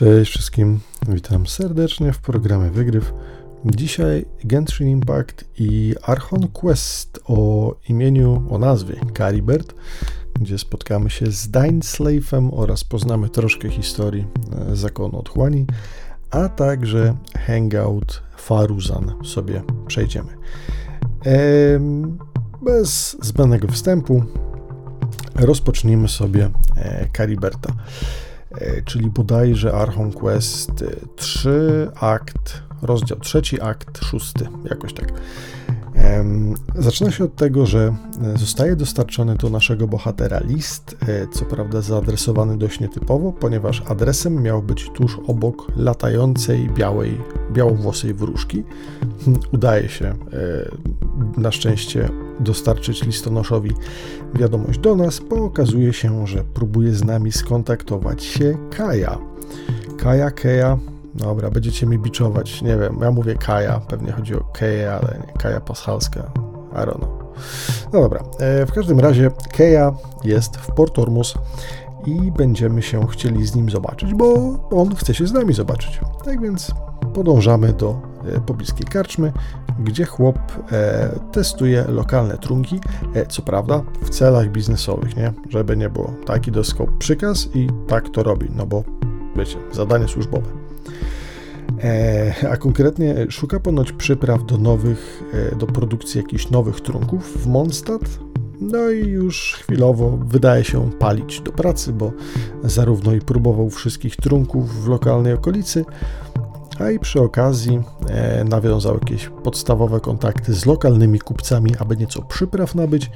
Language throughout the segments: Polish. Cześć wszystkim, witam serdecznie w programie Wygryw. Dzisiaj Genshin Impact i Archon Quest o nazwie Caribert, gdzie spotkamy się z Dainsleifem oraz poznamy troszkę historii zakonu otchłani, a także hangout Faruzan sobie przejdziemy. Bez zbędnego wstępu rozpocznijmy sobie Cariberta. Czyli bodajże Archon Quest 3 akt, rozdział 3, akt 6, jakoś tak. Zaczyna się od tego, że zostaje dostarczony do naszego bohatera list, co prawda zaadresowany dość nietypowo, ponieważ adresem miał być tuż obok latającej białowłosej wróżki. Udaje się na szczęście dostarczyć listonoszowi wiadomość do nas, bo okazuje się, że próbuje z nami skontaktować się Kaeya. Kaeya, dobra, będziecie mi biczować, nie wiem, ja mówię Kaeya, pewnie chodzi o Kaeya, ale nie, Kaeya Paschalska, I don't know. No dobra, w każdym razie Kaeya jest w Port Ormus i będziemy się chcieli z nim zobaczyć, bo on chce się z nami zobaczyć. Tak więc podążamy do pobliskiej karczmy, gdzie chłop testuje lokalne trunki, co prawda w celach biznesowych, nie? Żeby nie było. Taki dostał przykaz i tak to robi, no bo wiecie, zadanie służbowe. A konkretnie szuka ponoć przypraw do produkcji jakichś nowych trunków w Mondstadt. No i już chwilowo wydaje się palić do pracy, bo zarówno i próbował wszystkich trunków w lokalnej okolicy, a i przy okazji nawiązał jakieś podstawowe kontakty z lokalnymi kupcami, aby nieco przypraw nabyć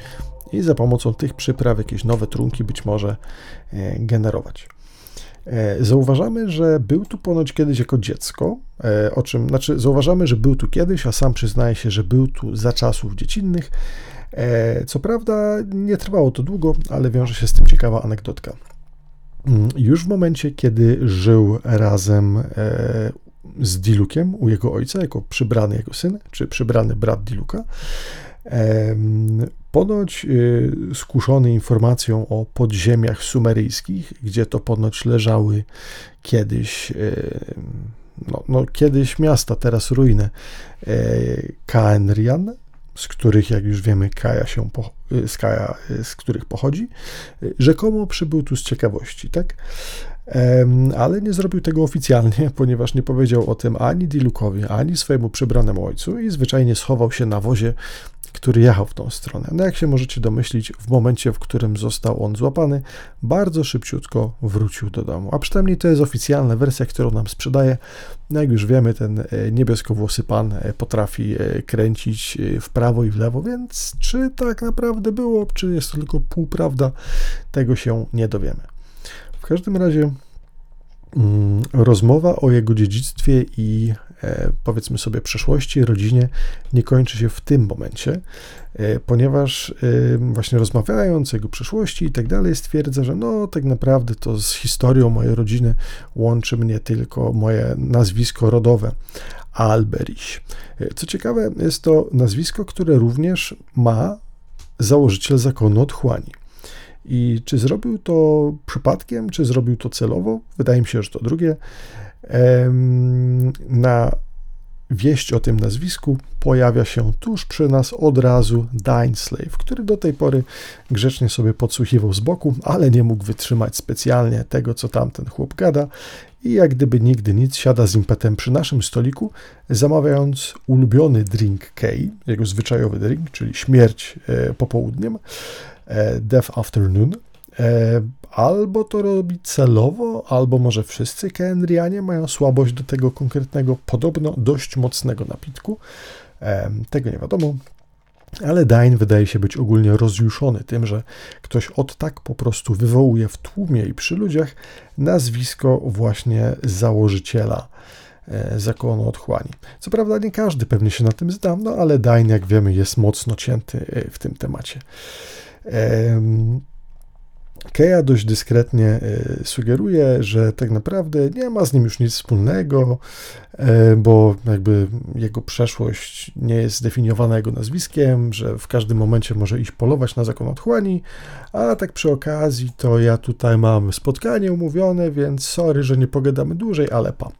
i za pomocą tych przypraw jakieś nowe trunki być może generować. Zauważamy, że był tu ponoć kiedyś jako dziecko, zauważamy, że był tu kiedyś, a sam przyznaje się, że był tu za czasów dziecinnych. Co prawda nie trwało to długo, ale wiąże się z tym ciekawa anegdotka. Już w momencie, kiedy żył razem z Dilukiem u jego ojca, jako przybrany jego syn, czy przybrany brat Diluka, ponoć skuszony informacją o podziemiach sumeryjskich, gdzie to ponoć leżały kiedyś, kiedyś miasta, teraz ruiny, Khaenri'ah, z których, jak już wiemy, z których pochodzi, rzekomo przybył tu z ciekawości, tak? Ale nie zrobił tego oficjalnie, ponieważ nie powiedział o tym ani Dilukowi, ani swojemu przybranemu ojcu i zwyczajnie schował się na wozie, który jechał w tą stronę. No jak się możecie domyślić, w momencie, w którym został on złapany, bardzo szybciutko wrócił do domu. A przynajmniej to jest oficjalna wersja, którą nam sprzedaje. No jak już wiemy, ten niebieskowłosy pan potrafi kręcić w prawo i w lewo, więc czy tak naprawdę było, czy jest to tylko półprawda, tego się nie dowiemy. W każdym razie rozmowa o jego dziedzictwie i powiedzmy sobie przeszłości, rodzinie nie kończy się w tym momencie, ponieważ właśnie rozmawiając o jego przeszłości i tak dalej stwierdza, że no tak naprawdę to z historią mojej rodziny łączy mnie tylko moje nazwisko rodowe Alberich. Co ciekawe, jest to nazwisko, które również ma założyciel zakonu otchłani. I czy zrobił to przypadkiem, czy zrobił to celowo? Wydaje mi się, że to drugie. Na wieść o tym nazwisku pojawia się tuż przy nas od razu Dainsleif, który do tej pory grzecznie sobie podsłuchiwał z boku, ale nie mógł wytrzymać specjalnie tego, co tamten chłop gada i jak gdyby nigdy nic siada z impetem przy naszym stoliku, zamawiając ulubiony drink Kaei, jego zwyczajowy drink, czyli śmierć popołudniem, Death Afternoon, albo to robi celowo, albo może wszyscy Khaenri'anie mają słabość do tego konkretnego, podobno dość mocnego napitku. Tego nie wiadomo, ale Dain wydaje się być ogólnie rozjuszony tym, że ktoś od tak po prostu wywołuje w tłumie i przy ludziach nazwisko właśnie założyciela zakonu otchłani. Co prawda nie każdy pewnie się na tym zna, no ale Dain, jak wiemy, jest mocno cięty w tym temacie. Kaeya dość dyskretnie sugeruje, że tak naprawdę nie ma z nim już nic wspólnego, bo jakby jego przeszłość nie jest zdefiniowana jego nazwiskiem, że w każdym momencie może iść polować na zakon otchłani, a tak przy okazji to ja tutaj mam spotkanie umówione, więc sorry, że nie pogadamy dłużej, ale pa.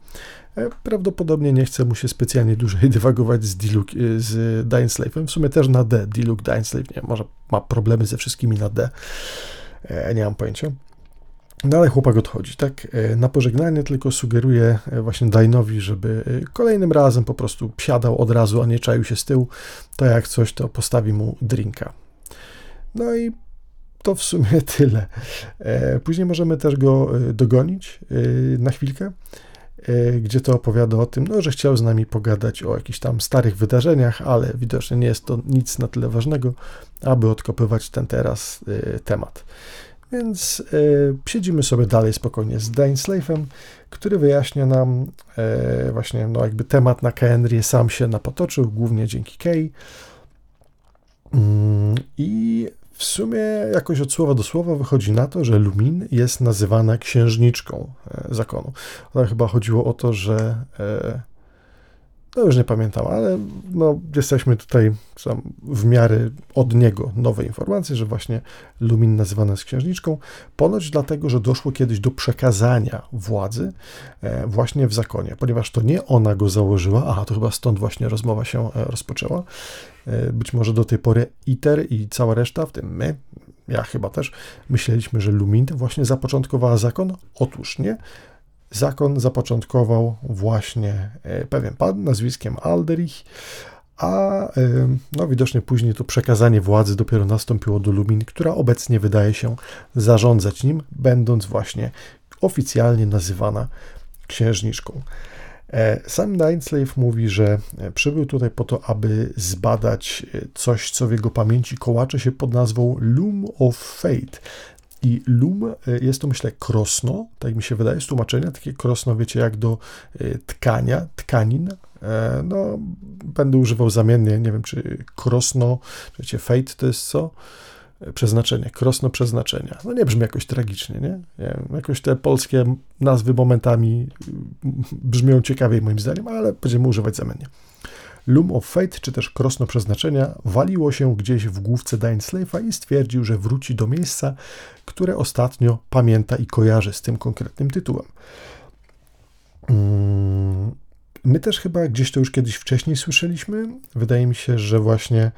Prawdopodobnie nie chce mu się specjalnie dłużej dywagować z Dainsleifem, w sumie też na D, Diluk Dainsleif, nie, może ma problemy ze wszystkimi na D, nie mam pojęcia. No ale chłopak odchodzi, tak? Na pożegnanie tylko sugeruje właśnie Dainowi, żeby kolejnym razem po prostu siadał od razu, a nie czaił się z tyłu, to jak coś, to postawi mu drinka. No i to w sumie tyle. Później możemy też go dogonić na chwilkę, gdzie to opowiada o tym, no, że chciał z nami pogadać o jakichś tam starych wydarzeniach, ale widocznie nie jest to nic na tyle ważnego, aby odkopywać ten teraz temat. Więc siedzimy sobie dalej spokojnie z Dainsleifem, który wyjaśnia nam właśnie no, jakby temat na Khaenri'ah sam się napotoczył, głównie dzięki Kaei. I w sumie jakoś od słowa do słowa wychodzi na to, że Lumin jest nazywana księżniczką zakonu. Tam chyba chodziło o to, że... No już nie pamiętam, ale no, jesteśmy tutaj w miarę od niego nowe informacje, że właśnie Lumin nazywana jest księżniczką. Ponoć dlatego, że doszło kiedyś do przekazania władzy właśnie w zakonie, ponieważ to nie ona go założyła, to chyba stąd właśnie rozmowa się rozpoczęła. Być może do tej pory Iter i cała reszta, w tym my, ja chyba też, myśleliśmy, że Lumin właśnie zapoczątkowała zakon. Otóż nie. Zakon zapoczątkował właśnie pewien pan nazwiskiem Alberich, a no, widocznie później to przekazanie władzy dopiero nastąpiło do Lumin, która obecnie wydaje się zarządzać nim, będąc właśnie oficjalnie nazywana księżniczką. Sam Dainsleif mówi, że przybył tutaj po to, aby zbadać coś, co w jego pamięci kołacze się pod nazwą Loom of Fate. I lum jest to, myślę, krosno, tak mi się wydaje, z tłumaczenia, takie krosno, wiecie, jak do tkania, tkanin, no, będę używał zamiennie, nie wiem, czy krosno, wiecie, fate to jest co? Przeznaczenie, krosno przeznaczenia, no nie brzmi jakoś tragicznie, nie wiem, jakoś te polskie nazwy momentami brzmią ciekawiej moim zdaniem, ale będziemy używać zamiennie. Loom of Fate, czy też krosno przeznaczenia, waliło się gdzieś w główce Dainsleifa i stwierdził, że wróci do miejsca, które ostatnio pamięta i kojarzy z tym konkretnym tytułem. My też chyba gdzieś to już kiedyś wcześniej słyszeliśmy. Wydaje mi się, że właśnie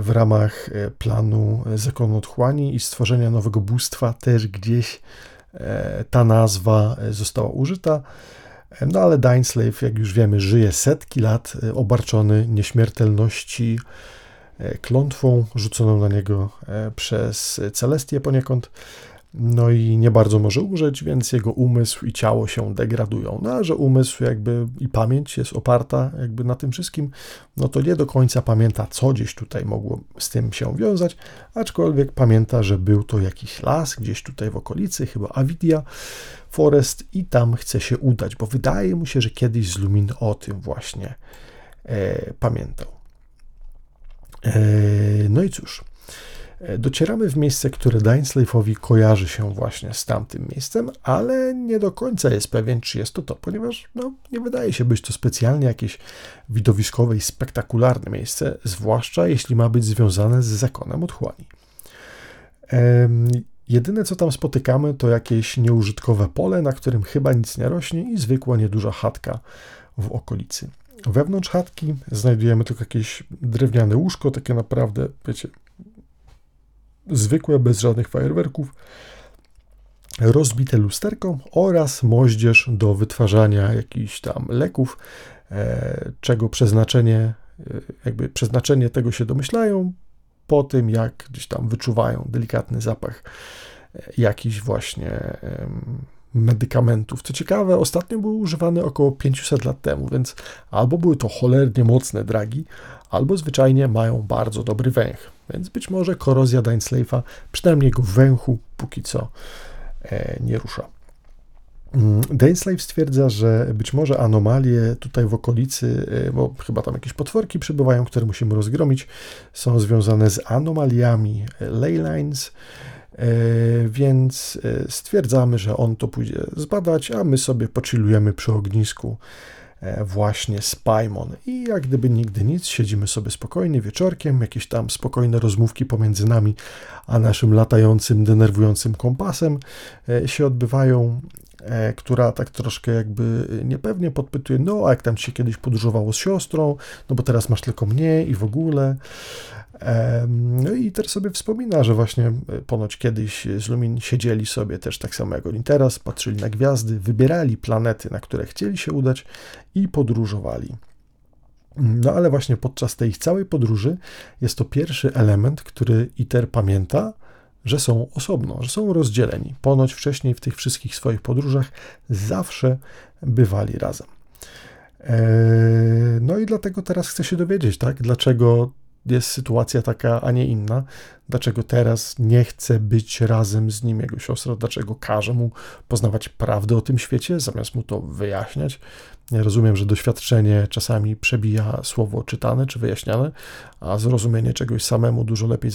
w ramach planu Zakonu Otchłani i stworzenia nowego bóstwa też gdzieś ta nazwa została użyta. No ale Dainsleif, jak już wiemy, żyje setki lat, obarczony nieśmiertelności, klątwą rzuconą na niego przez Celestię poniekąd. No i nie bardzo może umrzeć, więc jego umysł i ciało się degradują. No a że umysł jakby i pamięć jest oparta jakby na tym wszystkim, no to nie do końca pamięta, co gdzieś tutaj mogło z tym się wiązać, aczkolwiek pamięta, że był to jakiś las gdzieś tutaj w okolicy, chyba Avidia Forest, i tam chce się udać, bo wydaje mu się, że kiedyś z Lumin o tym właśnie pamiętał. No i cóż. Docieramy w miejsce, które Dainsleifowi kojarzy się właśnie z tamtym miejscem, ale nie do końca jest pewien, czy jest to, ponieważ no, nie wydaje się być to specjalnie jakieś widowiskowe i spektakularne miejsce, zwłaszcza jeśli ma być związane z zakonem otchłani. Jedyne, co tam spotykamy, to jakieś nieużytkowe pole, na którym chyba nic nie rośnie, i zwykła nieduża chatka w okolicy. Wewnątrz chatki znajdujemy tylko jakieś drewniane łóżko, takie naprawdę, wiecie, zwykłe, bez żadnych fajerwerków, rozbite lusterko oraz moździerz do wytwarzania jakichś tam leków, czego przeznaczenie, jakby przeznaczenie tego się domyślają po tym, jak gdzieś tam wyczuwają delikatny zapach jakichś właśnie medykamentów. Co ciekawe, ostatnio były używane około 500 lat temu, więc albo były to cholernie mocne dragi, albo zwyczajnie mają bardzo dobry węch. Więc być może korozja Dainsleifa, przynajmniej jego węchu, póki co nie rusza. Dainsleif stwierdza, że być może anomalie tutaj w okolicy, bo chyba tam jakieś potworki przybywają, które musimy rozgromić, są związane z anomaliami Ley Lines, Więc stwierdzamy, że on to pójdzie zbadać, a my sobie pochillujemy przy ognisku właśnie z Paimon. I jak gdyby nigdy nic, siedzimy sobie spokojnie wieczorkiem, jakieś tam spokojne rozmówki pomiędzy nami a naszym latającym, denerwującym kompasem się odbywają, która tak troszkę jakby niepewnie podpytuje, no a jak tam ci się kiedyś podróżowało z siostrą, no bo teraz masz tylko mnie i w ogóle. No i teraz sobie wspomina, że właśnie ponoć kiedyś z Lumin siedzieli sobie też tak samo jak oni teraz, patrzyli na gwiazdy, wybierali planety, na które chcieli się udać i podróżowali. No ale właśnie podczas tej ich całej podróży jest to pierwszy element, który Iter pamięta, że są osobno, że są rozdzieleni. Ponoć wcześniej w tych wszystkich swoich podróżach zawsze bywali razem. No i dlatego teraz chcę się dowiedzieć, tak, dlaczego jest sytuacja taka, a nie inna, dlaczego teraz nie chce być razem z nim jego siostra, dlaczego każe mu poznawać prawdę o tym świecie, zamiast mu to wyjaśniać. Ja rozumiem, że doświadczenie czasami przebija słowo czytane czy wyjaśniane, a zrozumienie czegoś samemu dużo lepiej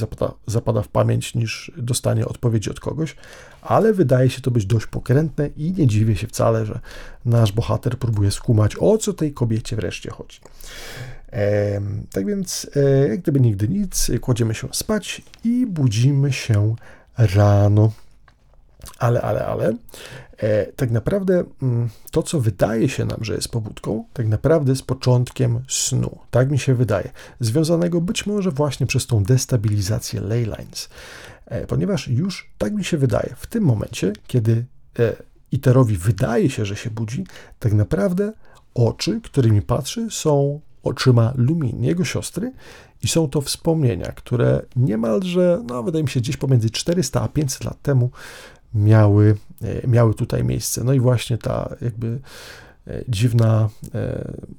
zapada w pamięć niż dostanie odpowiedzi od kogoś, ale wydaje się to być dość pokrętne i nie dziwię się wcale, że nasz bohater próbuje skumać, o co tej kobiecie wreszcie chodzi. Tak więc, jak gdyby nigdy nic, kładziemy się spać i budzimy się rano. Ale, tak naprawdę to, co wydaje się nam, że jest pobudką, tak naprawdę jest początkiem snu. Tak mi się wydaje. Związanego być może właśnie przez tą destabilizację Ley Lines. Ponieważ już, tak mi się wydaje, w tym momencie, kiedy Iterowi wydaje się, że się budzi, tak naprawdę oczy, którymi patrzy, są oczyma Lumin, jego siostry, i są to wspomnienia, które niemalże, no wydaje mi się, gdzieś pomiędzy 400 a 500 lat temu miały tutaj miejsce. No i właśnie ta jakby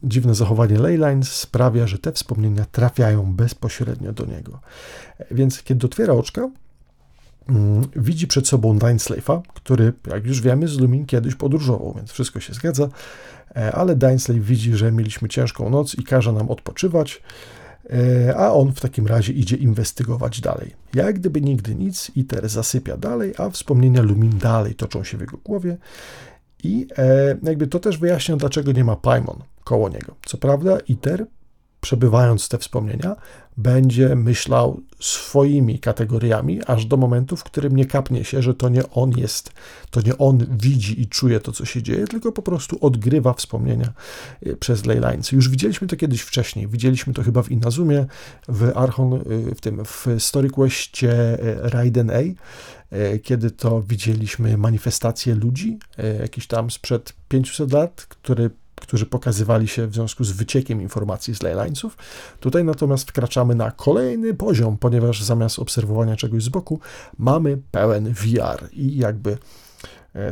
dziwne zachowanie Ley Lines sprawia, że te wspomnienia trafiają bezpośrednio do niego. Więc kiedy otwiera oczka, widzi przed sobą Dainsleifa, który, jak już wiemy, z Lumin kiedyś podróżował, więc wszystko się zgadza, ale Dainsleif widzi, że mieliśmy ciężką noc i każe nam odpoczywać, a on w takim razie idzie inwestygować dalej. Jak gdyby nigdy nic, Iter zasypia dalej, a wspomnienia Lumin dalej toczą się w jego głowie i jakby to też wyjaśnia, dlaczego nie ma Paimon koło niego. Co prawda Iter, przebywając te wspomnienia, będzie myślał swoimi kategoriami, aż do momentu, w którym nie kapnie się, że to nie on jest, to nie on widzi i czuje to, co się dzieje, tylko po prostu odgrywa wspomnienia przez Ley Lines. Już widzieliśmy to kiedyś wcześniej, widzieliśmy to chyba w Inazumie, w Archon, w Story Questie Raiden A, kiedy to widzieliśmy manifestację ludzi, jakiś tam sprzed 500 lat, którzy pokazywali się w związku z wyciekiem informacji z Ley Linesów. Tutaj natomiast wkraczamy na kolejny poziom, ponieważ zamiast obserwowania czegoś z boku mamy pełen VR i jakby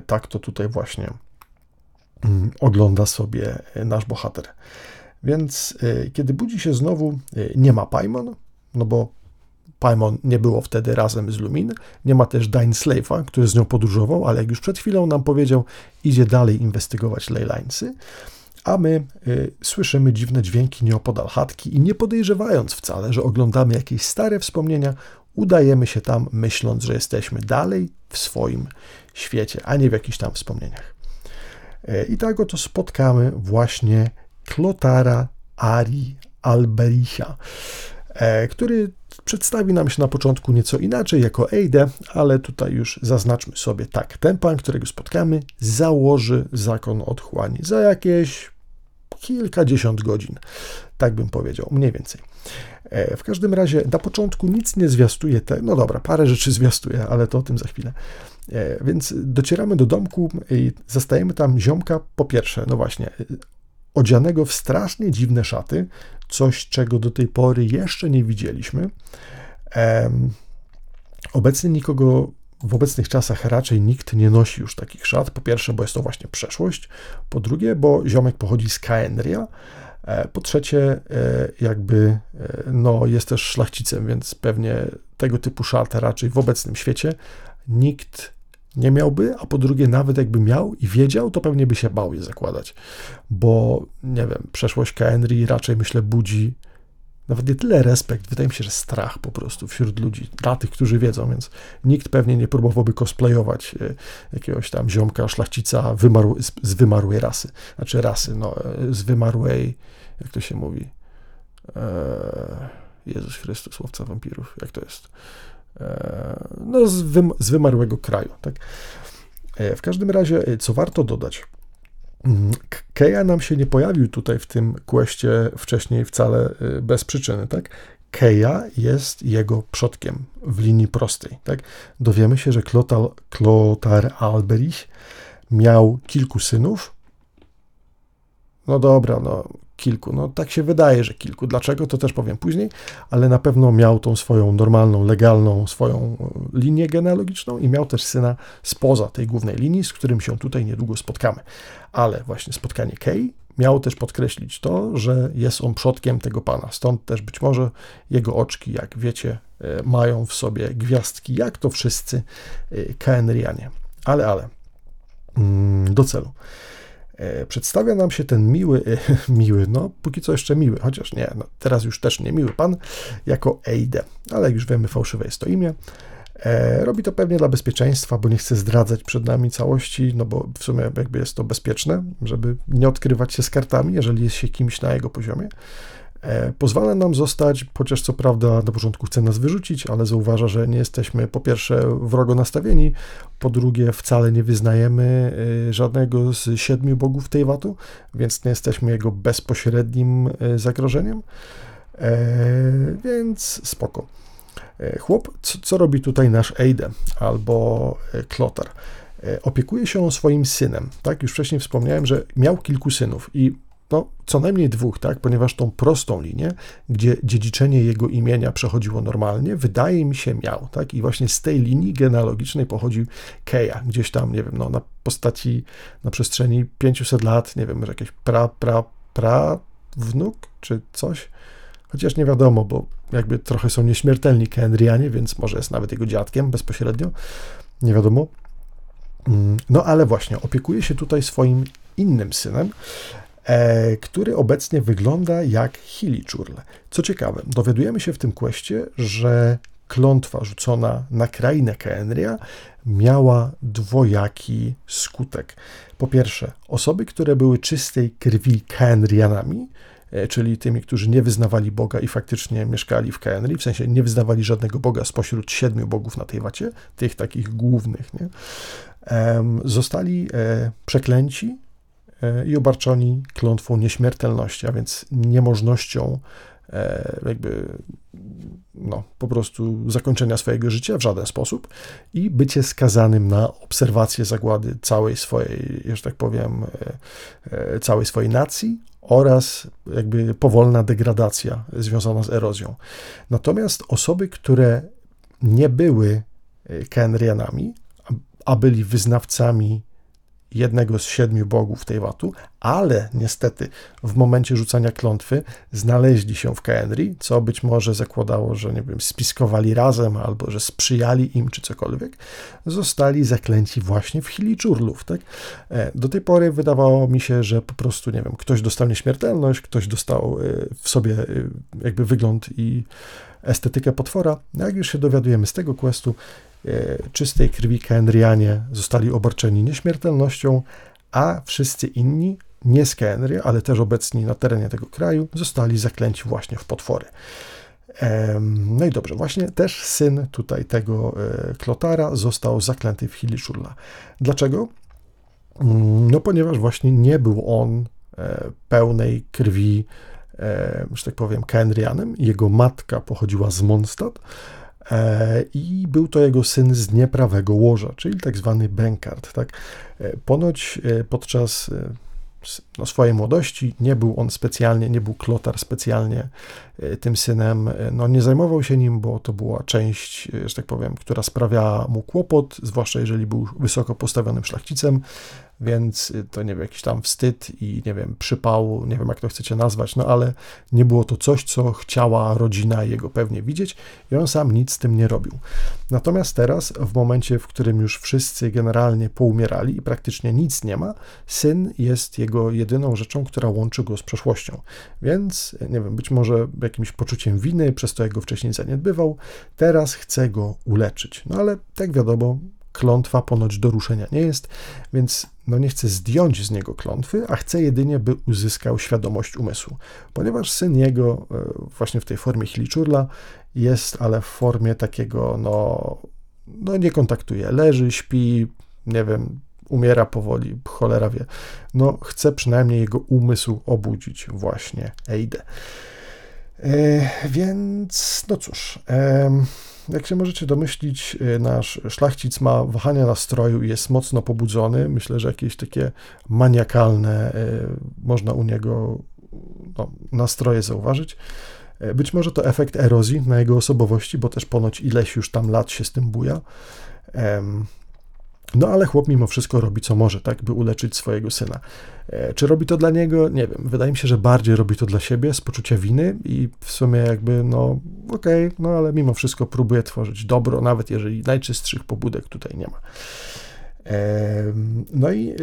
tak to tutaj właśnie ogląda sobie nasz bohater. Więc kiedy budzi się znowu, nie ma Paimon, no bo Paimon nie było wtedy razem z Lumin, nie ma też Dainsleifa, który z nią podróżował, ale jak już przed chwilą nam powiedział, idzie dalej inwestygować Ley Linesy. A my słyszymy dziwne dźwięki nieopodal chatki i nie podejrzewając wcale, że oglądamy jakieś stare wspomnienia, udajemy się tam, myśląc, że jesteśmy dalej w swoim świecie, a nie w jakichś tam wspomnieniach. I tak oto spotkamy właśnie Klotara Ari Albericha, który przedstawi nam się na początku nieco inaczej, jako Eide, ale tutaj już zaznaczmy sobie tak. Ten pan, którego spotkamy, założy zakon otchłani za jakieś kilkadziesiąt godzin. Tak bym powiedział, mniej więcej. W każdym razie na początku nic nie zwiastuje no dobra, parę rzeczy zwiastuje, ale to o tym za chwilę. Więc docieramy do domku i zastajemy tam ziomka, po pierwsze, no właśnie, odzianego w strasznie dziwne szaty, coś, czego do tej pory jeszcze nie widzieliśmy. W obecnych czasach raczej nikt nie nosi już takich szat. Po pierwsze, bo jest to właśnie przeszłość. Po drugie, bo ziomek pochodzi z Khaenri'ah. Po trzecie, jest też szlachcicem, więc pewnie tego typu szat raczej w obecnym świecie nikt nie miałby, a po drugie nawet jakby miał i wiedział, to pewnie by się bał je zakładać, bo, nie wiem, przeszłość Khaenri'ah raczej, myślę, budzi nawet nie tyle respekt, wydaje mi się, że strach po prostu wśród ludzi, dla tych, którzy wiedzą, więc nikt pewnie nie próbowałby cosplayować jakiegoś tam ziomka, szlachcica z wymarłej rasy, znaczy rasy, no, z wymarłej, jak to się mówi, Jezus Chrystus, łowca wampirów, jak to jest, no, z wymarłego kraju, tak. W każdym razie, co warto dodać, Kaeya nam się nie pojawił tutaj w tym questie wcześniej wcale bez przyczyny, tak? Kaeya jest jego przodkiem w linii prostej, tak? Dowiemy się, że Klotar Alberich miał kilku synów. No dobra, no kilku, no tak się wydaje, że kilku. Dlaczego? To też powiem później, ale na pewno miał tą swoją normalną, legalną swoją linię genealogiczną i miał też syna spoza tej głównej linii, z którym się tutaj niedługo spotkamy. Ale właśnie spotkanie Kaei miało też podkreślić to, że jest on przodkiem tego pana. Stąd też być może jego oczki, jak wiecie, mają w sobie gwiazdki, jak to wszyscy Khaenri'anie. Ale, do celu. Przedstawia nam się ten miły, no póki co jeszcze miły, chociaż nie, no, teraz już też nie miły pan, jako Eide, ale jak już wiemy, fałszywe jest to imię. Robi to pewnie dla bezpieczeństwa, bo nie chce zdradzać przed nami całości, no bo w sumie jakby jest to bezpieczne, żeby nie odkrywać się z kartami, jeżeli jest się kimś na jego poziomie. Pozwala nam zostać, chociaż co prawda na początku chce nas wyrzucić, ale zauważa, że nie jesteśmy po pierwsze wrogo nastawieni, po drugie wcale nie wyznajemy żadnego z 7 bogów Teyvatu, więc nie jesteśmy jego bezpośrednim zagrożeniem, więc spoko. Chłop, co robi tutaj nasz Eide albo Klotar? Opiekuje się swoim synem, tak? Już wcześniej wspomniałem, że miał kilku synów i no, co najmniej 2, tak, ponieważ tą prostą linię, gdzie dziedziczenie jego imienia przechodziło normalnie, wydaje mi się miał, tak, i właśnie z tej linii genealogicznej pochodził Kaeya, gdzieś tam, nie wiem, no, na postaci, na przestrzeni 500 lat, nie wiem, że jakieś prawnuk, czy coś, chociaż nie wiadomo, bo jakby trochę są nieśmiertelni Khaenri'anie, więc może jest nawet jego dziadkiem bezpośrednio, nie wiadomo, no, ale właśnie, opiekuje się tutaj swoim innym synem, który obecnie wygląda jak Hilichurl. Co ciekawe, dowiadujemy się w tym questie, że klątwa rzucona na krainę Khaenri'ah miała dwojaki skutek. Po pierwsze, osoby, które były czystej krwi Khaenri'anami, czyli tymi, którzy nie wyznawali Boga i faktycznie mieszkali w Khaenri'ah, w sensie nie wyznawali żadnego Boga spośród 7 bogów na Teyvacie, tych takich głównych, nie? Zostali przeklęci i obarczoni klątwą nieśmiertelności, a więc niemożnością jakby no, po prostu zakończenia swojego życia w żaden sposób i bycie skazanym na obserwację zagłady całej swojej, że tak powiem, całej swojej nacji oraz jakby powolna degradacja związana z erozją. Natomiast osoby, które nie były Khaenri'anami, a byli wyznawcami jednego z 7 bogów Teyvatu, ale niestety w momencie rzucania klątwy znaleźli się w Khaenri'ah, co być może zakładało, że nie wiem, spiskowali razem albo że sprzyjali im czy cokolwiek, zostali zaklęci właśnie w Hilichurlów, tak? Do tej pory wydawało mi się, że po prostu, nie wiem, ktoś dostał nieśmiertelność, ktoś dostał w sobie jakby wygląd i estetykę potwora. Jak już się dowiadujemy z tego questu, czystej krwi Khaenri'anie zostali obarczeni nieśmiertelnością, a wszyscy inni, nie z Khaenri'ah, ale też obecni na terenie tego kraju, zostali zaklęci właśnie w potwory. No i dobrze, właśnie też syn tutaj tego Klotara został zaklęty w Hilichurla. Dlaczego? No ponieważ właśnie nie był on pełnej krwi, że tak powiem, Khaenri'anem. Jego matka pochodziła z Mondstadt, i był to jego syn z nieprawego łoża, czyli tak zwany Benkart, tak? Ponoć podczas no, swojej młodości nie był Klotar specjalnie tym synem, no nie zajmował się nim, bo to była część, że tak powiem, która sprawiała mu kłopot, zwłaszcza jeżeli był wysoko postawionym szlachcicem, więc to nie wiem, jakiś tam wstyd i nie wiem, przypał, nie wiem jak to chcecie nazwać, no ale nie było to coś, co chciała rodzina jego pewnie widzieć i on sam nic z tym nie robił. Natomiast teraz, w momencie, w którym już wszyscy generalnie poumierali i praktycznie nic nie ma, syn jest jego jedyną rzeczą, która łączy go z przeszłością, więc nie wiem, być może jakimś poczuciem winy, przez to jego wcześniej zaniedbywał, teraz chce go uleczyć, no ale tak wiadomo, klątwa ponoć do ruszenia nie jest, więc no nie chce zdjąć z niego klątwy, a chce jedynie, by uzyskał świadomość umysłu. Ponieważ syn jego właśnie w tej formie chiliczurla jest, ale w formie takiego, no nie kontaktuje, leży, śpi, nie wiem, umiera powoli, cholera wie. No chce przynajmniej jego umysł obudzić właśnie Eidę. Więc no cóż... Jak się możecie domyślić, nasz szlachcic ma wahania nastroju i jest mocno pobudzony. Myślę, że jakieś takie maniakalne można u niego nastroje zauważyć. Być może to efekt erozji na jego osobowości, bo też ponoć ileś już tam lat się z tym buja. No ale chłop mimo wszystko robi co może, tak, by uleczyć swojego syna. Czy robi to dla niego? Nie wiem. Wydaje mi się, że bardziej robi to dla siebie, z poczucia winy i w sumie jakby, ale mimo wszystko próbuje tworzyć dobro, nawet jeżeli najczystszych pobudek tutaj nie ma. No i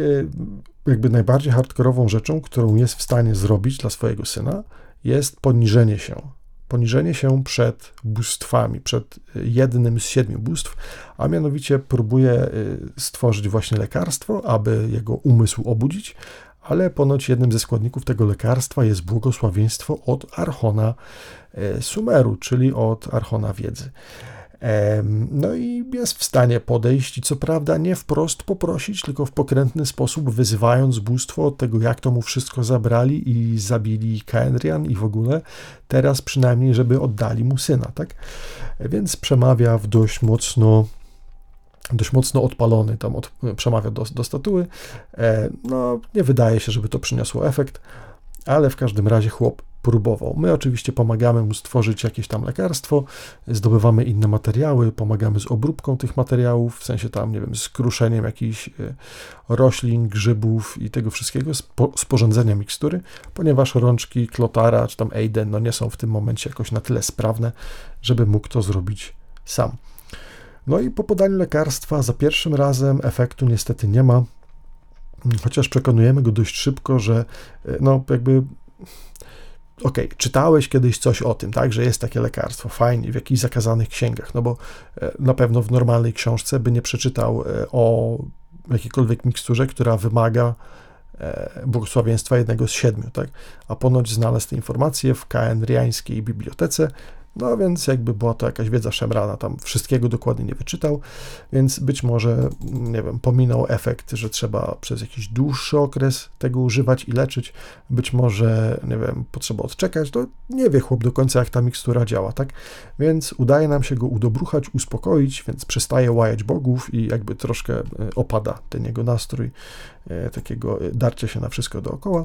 jakby najbardziej hardkorową rzeczą, którą jest w stanie zrobić dla swojego syna, jest poniżenie się. Poniżenie się przed bóstwami, przed jednym z 7 bóstw, a mianowicie próbuje stworzyć właśnie lekarstwo, aby jego umysł obudzić, ale ponoć jednym ze składników tego lekarstwa jest błogosławieństwo od Archona Sumeru, czyli od Archona Wiedzy. No i jest w stanie podejść i co prawda nie wprost poprosić, tylko w pokrętny sposób wyzywając bóstwo od tego, jak to mu wszystko zabrali i zabili Khaenri'ah i w ogóle teraz przynajmniej, żeby oddali mu syna, tak? Więc przemawia w dość mocno odpalony, tam przemawia do statuły. Nie wydaje się, żeby to przyniosło efekt, ale w każdym razie chłop próbował. My oczywiście pomagamy mu stworzyć jakieś tam lekarstwo, zdobywamy inne materiały, pomagamy z obróbką tych materiałów, w sensie tam, nie wiem, z kruszeniem jakichś roślin, grzybów i tego wszystkiego, sporządzenia mikstury, ponieważ rączki Klotara czy tam Eidę nie są w tym momencie jakoś na tyle sprawne, żeby mógł to zrobić sam. No i po podaniu lekarstwa za pierwszym razem efektu niestety nie ma, chociaż przekonujemy go dość szybko, że okej, czytałeś kiedyś coś o tym, tak, że jest takie lekarstwo, fajnie, w jakichś zakazanych księgach, no bo na pewno w normalnej książce by nie przeczytał o jakiejkolwiek miksturze, która wymaga błogosławieństwa jednego z 7, tak, a ponoć znalazł te informacje w khaenriańskiej bibliotece, no więc jakby była to jakaś wiedza szemrana, tam wszystkiego dokładnie nie wyczytał, więc być może, nie wiem, pominął efekt, że trzeba przez jakiś dłuższy okres tego używać i leczyć, być może, nie wiem, potrzeba odczekać, to nie wie chłop do końca, jak ta mikstura działa, tak? Więc udaje nam się go udobruchać, uspokoić, więc przestaje łajać bogów i jakby troszkę opada ten jego nastrój takiego darcia się na wszystko dookoła.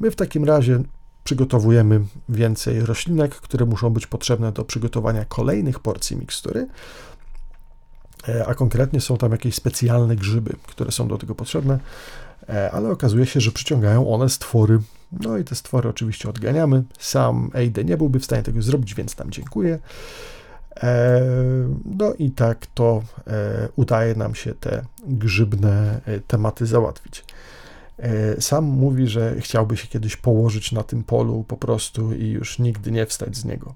My w takim razie przygotowujemy więcej roślinek, które muszą być potrzebne do przygotowania kolejnych porcji mikstury, a konkretnie są tam jakieś specjalne grzyby, które są do tego potrzebne, ale okazuje się, że przyciągają one stwory. No i te stwory oczywiście odganiamy. Sam Eidę nie byłby w stanie tego zrobić, więc tam dziękuję. No i tak to udaje nam się te grzybne tematy załatwić. Sam mówi, że chciałby się kiedyś położyć na tym polu po prostu i już nigdy nie wstać z niego.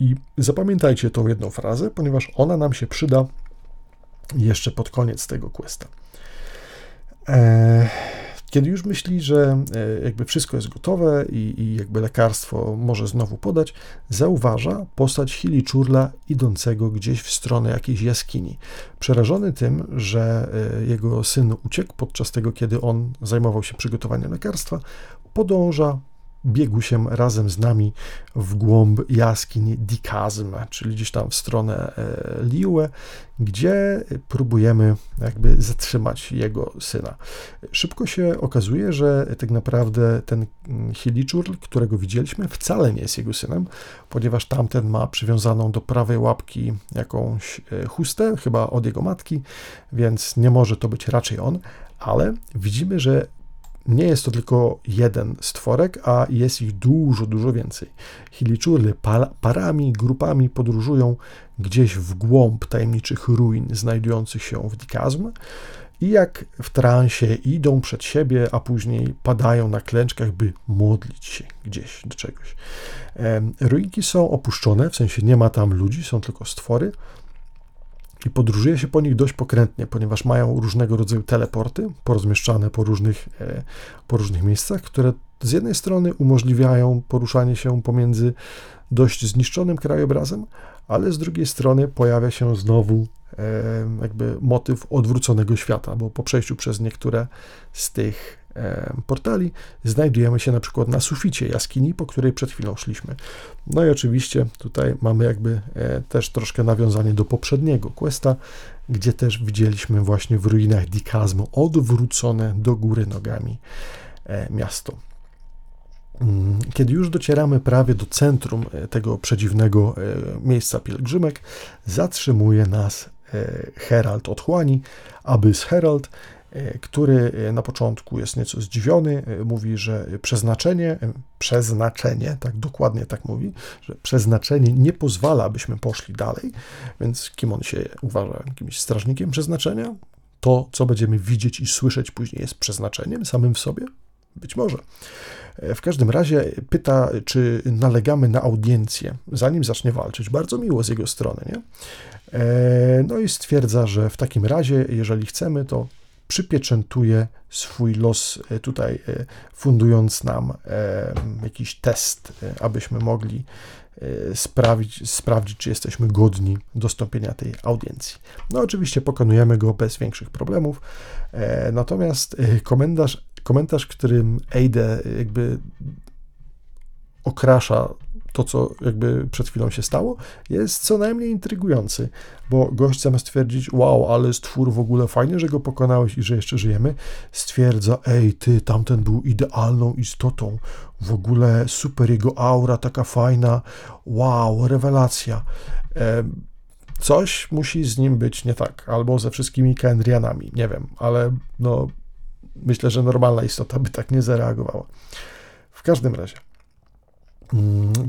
I zapamiętajcie tą jedną frazę, ponieważ ona nam się przyda jeszcze pod koniec tego questa. Kiedy już myśli, że jakby wszystko jest gotowe i jakby lekarstwo może znowu podać, zauważa postać chiliczurla idącego gdzieś w stronę jakiejś jaskini. Przerażony tym, że jego syn uciekł podczas tego, kiedy on zajmował się przygotowaniem lekarstwa, podąża biegusiem razem z nami w głąb jaskiń Dikazm, czyli gdzieś tam w stronę Liue, gdzie próbujemy jakby zatrzymać jego syna. Szybko się okazuje, że tak naprawdę ten Chiliczurl, którego widzieliśmy, wcale nie jest jego synem, ponieważ tamten ma przywiązaną do prawej łapki jakąś chustę, chyba od jego matki, więc nie może to być raczej on, ale widzimy, że nie jest to tylko jeden stworek, a jest ich dużo, dużo więcej. Chiliczurly parami, grupami podróżują gdzieś w głąb tajemniczych ruin znajdujących się w Dikazm i jak w transie idą przed siebie, a później padają na klęczkach, by modlić się gdzieś do czegoś. Ruinki są opuszczone, w sensie nie ma tam ludzi, są tylko stwory i podróżuje się po nich dość pokrętnie, ponieważ mają różnego rodzaju teleporty porozmieszczane po różnych miejscach, które z jednej strony umożliwiają poruszanie się pomiędzy dość zniszczonym krajobrazem, ale z drugiej strony pojawia się znowu jakby motyw odwróconego świata, bo po przejściu przez niektóre z tych portali znajdujemy się na przykład na suficie jaskini, po której przed chwilą szliśmy. No i oczywiście tutaj mamy jakby też troszkę nawiązanie do poprzedniego questa, gdzie też widzieliśmy właśnie w ruinach Dikazmu odwrócone do góry nogami miasto. Kiedy już docieramy prawie do centrum tego przedziwnego miejsca pielgrzymek, zatrzymuje nas herald otchłani, Abyss Herald, który na początku jest nieco zdziwiony, mówi, że przeznaczenie, tak dokładnie tak mówi, że przeznaczenie nie pozwala, abyśmy poszli dalej, więc kim on się uważa? Jakimś strażnikiem przeznaczenia? To, co będziemy widzieć i słyszeć później jest przeznaczeniem samym w sobie? Być może. W każdym razie pyta, czy nalegamy na audiencję, zanim zacznie walczyć. Bardzo miło z jego strony, nie? No i stwierdza, że w takim razie, jeżeli chcemy, to przypieczętuje swój los tutaj, fundując nam jakiś test, abyśmy mogli sprawdzić, czy jesteśmy godni dostąpienia tej audiencji. No oczywiście pokonujemy go bez większych problemów, natomiast komentarz, którym Eide jakby okrasza to, co jakby przed chwilą się stało, jest co najmniej intrygujący, bo gość zamiast twierdzić, wow, ale stwór w ogóle fajnie, że go pokonałeś i że jeszcze żyjemy, stwierdza, ej, ty, tamten był idealną istotą, w ogóle super jego aura, taka fajna, wow, rewelacja. Coś musi z nim być nie tak, albo ze wszystkimi Khaenri'anami, nie wiem, ale no myślę, że normalna istota by tak nie zareagowała. W każdym razie,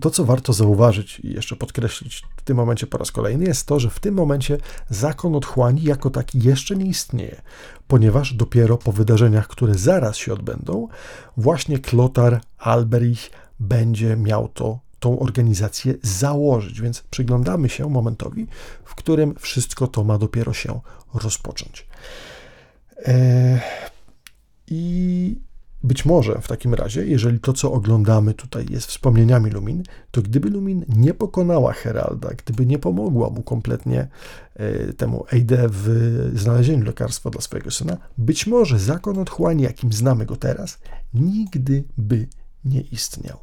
to, co warto zauważyć i jeszcze podkreślić w tym momencie po raz kolejny, jest to, że w tym momencie zakon otchłani jako taki jeszcze nie istnieje, ponieważ dopiero po wydarzeniach, które zaraz się odbędą, właśnie Klotar Alberich będzie miał tą organizację założyć, więc przyglądamy się momentowi, w którym wszystko to ma dopiero się rozpocząć. I być może w takim razie, jeżeli to, co oglądamy tutaj jest wspomnieniami Lumin, to gdyby Lumin nie pokonała Heralda, gdyby nie pomogła mu kompletnie temu Eide w znalezieniu lekarstwa dla swojego syna, być może zakon otchłani, jakim znamy go teraz, nigdy by nie istniał.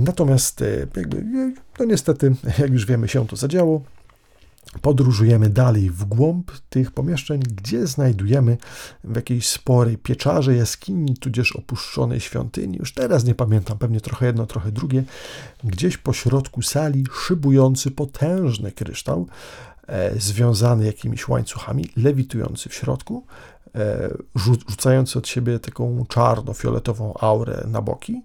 Natomiast jakby, no niestety, jak już wiemy, się to zadziało. Podróżujemy dalej w głąb tych pomieszczeń, gdzie znajdujemy w jakiejś sporej pieczarze, jaskini, tudzież opuszczonej świątyni, już teraz nie pamiętam, pewnie trochę jedno, trochę drugie, gdzieś po środku sali szybujący potężny kryształ, związany jakimiś łańcuchami, lewitujący w środku, rzucający od siebie taką czarno-fioletową aurę na boki.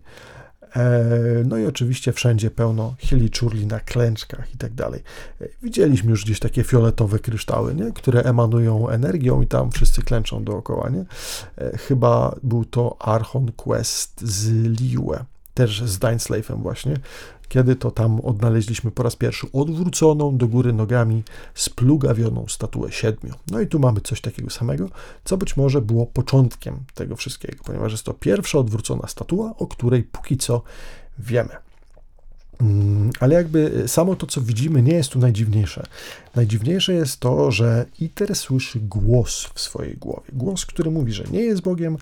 No i oczywiście wszędzie pełno chiliczurli na klęczkach i tak dalej. Widzieliśmy już gdzieś takie fioletowe kryształy, nie? Które emanują energią i tam wszyscy klęczą dookoła. Nie? Chyba był to Archon Quest z Liue, też z Dainsleifem właśnie, kiedy to tam odnaleźliśmy po raz pierwszy odwróconą do góry nogami splugawioną statuę 7. No i tu mamy coś takiego samego, co być może było początkiem tego wszystkiego, ponieważ jest to pierwsza odwrócona statua, o której póki co wiemy. Ale jakby samo to, co widzimy, nie jest tu najdziwniejsze. Najdziwniejsze jest to, że Iter słyszy głos w swojej głowie. Głos, który mówi, że nie jest Bogiem,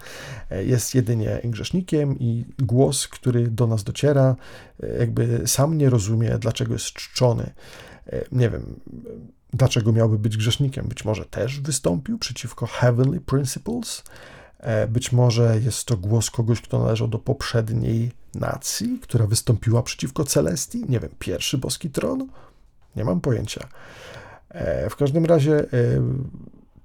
jest jedynie grzesznikiem i głos, który do nas dociera, jakby sam nie rozumie, dlaczego jest czczony. Nie wiem, dlaczego miałby być grzesznikiem. Być może też wystąpił przeciwko Heavenly Principles. Być może jest to głos kogoś, kto należał do poprzedniej nacji, która wystąpiła przeciwko Celestii, nie wiem, pierwszy boski tron? Nie mam pojęcia. W każdym razie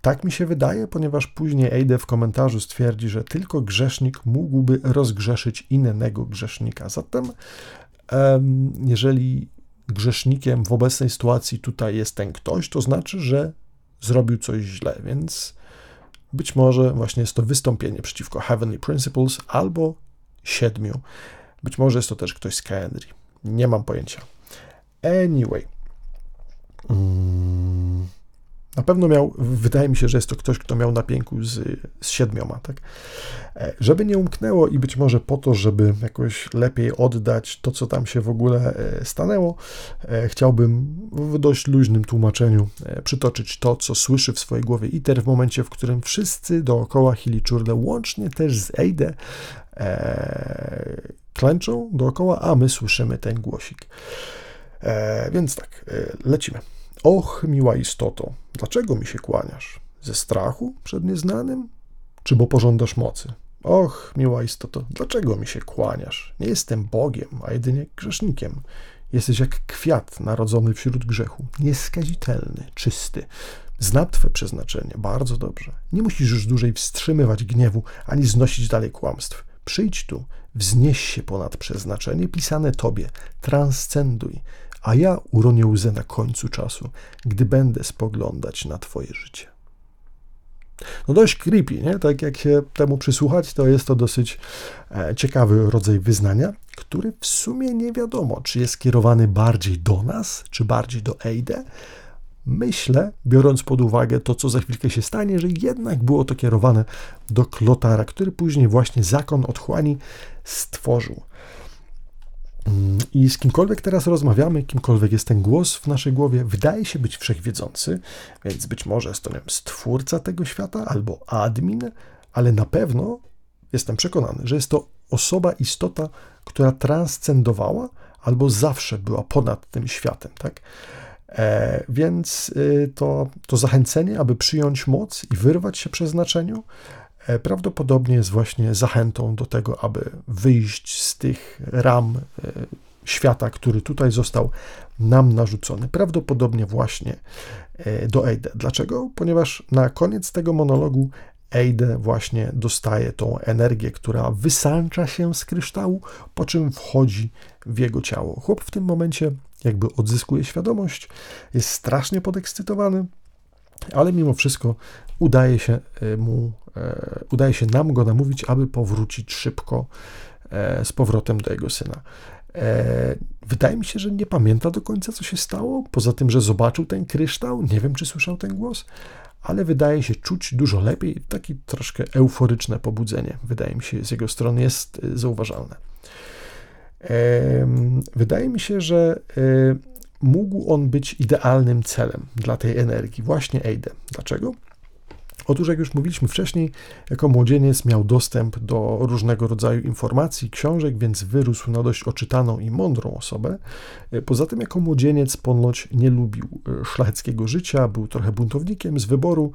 Tak mi się wydaje, ponieważ później Eide w komentarzu stwierdzi, że tylko grzesznik mógłby rozgrzeszyć innego grzesznika. Zatem jeżeli grzesznikiem w obecnej sytuacji tutaj jest ten ktoś, to znaczy, że zrobił coś źle, więc być może właśnie jest to wystąpienie przeciwko Heavenly Principles albo siedmiu. Być może jest to też ktoś z Khaenri'ah. Nie mam pojęcia. Anyway. Na pewno miał, wydaje mi się, że jest to ktoś, kto miał na pięku z siedmioma, tak? Żeby nie umknęło i być może po to, żeby jakoś lepiej oddać to, co tam się w ogóle stanęło, chciałbym w dość luźnym tłumaczeniu przytoczyć to, co słyszy w swojej głowie Iter w momencie, w którym wszyscy dookoła chili czurle, łącznie też z Eide, klęczą dookoła, a my słyszymy ten głosik. Więc tak, lecimy. Och, miła istoto, dlaczego mi się kłaniasz? Ze strachu przed nieznanym? Czy bo pożądasz mocy? Och, miła istoto, dlaczego mi się kłaniasz? Nie jestem Bogiem, a jedynie grzesznikiem. Jesteś jak kwiat narodzony wśród grzechu, nieskazitelny, czysty. Znam twe przeznaczenie, bardzo dobrze. Nie musisz już dłużej wstrzymywać gniewu, ani znosić dalej kłamstw. Przyjdź tu, wznieś się ponad przeznaczenie pisane tobie, transcenduj. A ja uronię łzę na końcu czasu, gdy będę spoglądać na twoje życie. No dość creepy, nie? Tak jak się temu przysłuchać, to jest to dosyć ciekawy rodzaj wyznania, który w sumie nie wiadomo, czy jest skierowany bardziej do nas, czy bardziej do Eide. Myślę, biorąc pod uwagę to, co za chwilkę się stanie, że jednak było to kierowane do Klotara, który później właśnie zakon otchłani stworzył. I z kimkolwiek teraz rozmawiamy, kimkolwiek jest ten głos w naszej głowie, wydaje się być wszechwiedzący, więc być może jest to, nie wiem, stwórca tego świata albo admin, ale na pewno jestem przekonany, że jest to osoba, istota, która transcendowała albo zawsze była ponad tym światem, tak? Więc to zachęcenie, aby przyjąć moc i wyrwać się przeznaczeniu, prawdopodobnie jest właśnie zachętą do tego, aby wyjść z tych ram świata, który tutaj został nam narzucony. Prawdopodobnie właśnie do Eide. Dlaczego? Ponieważ na koniec tego monologu Eide właśnie dostaje tą energię, która wysańcza się z kryształu, po czym wchodzi w jego ciało. Chłop w tym momencie jakby odzyskuje świadomość, jest strasznie podekscytowany, ale mimo wszystko udaje się nam go namówić, aby powrócić szybko z powrotem do jego syna. Wydaje mi się, że nie pamięta do końca, co się stało, poza tym, że zobaczył ten kryształ, nie wiem, czy słyszał ten głos, ale wydaje się czuć dużo lepiej, takie troszkę euforyczne pobudzenie, wydaje mi się, z jego strony jest zauważalne. Wydaje mi się, że mógł on być idealnym celem dla tej energii, właśnie Eide. Dlaczego? Otóż, jak już mówiliśmy wcześniej, jako młodzieniec miał dostęp do różnego rodzaju informacji, książek, więc wyrósł na dość oczytaną i mądrą osobę. Poza tym, jako młodzieniec ponoć nie lubił szlacheckiego życia, był trochę buntownikiem z wyboru.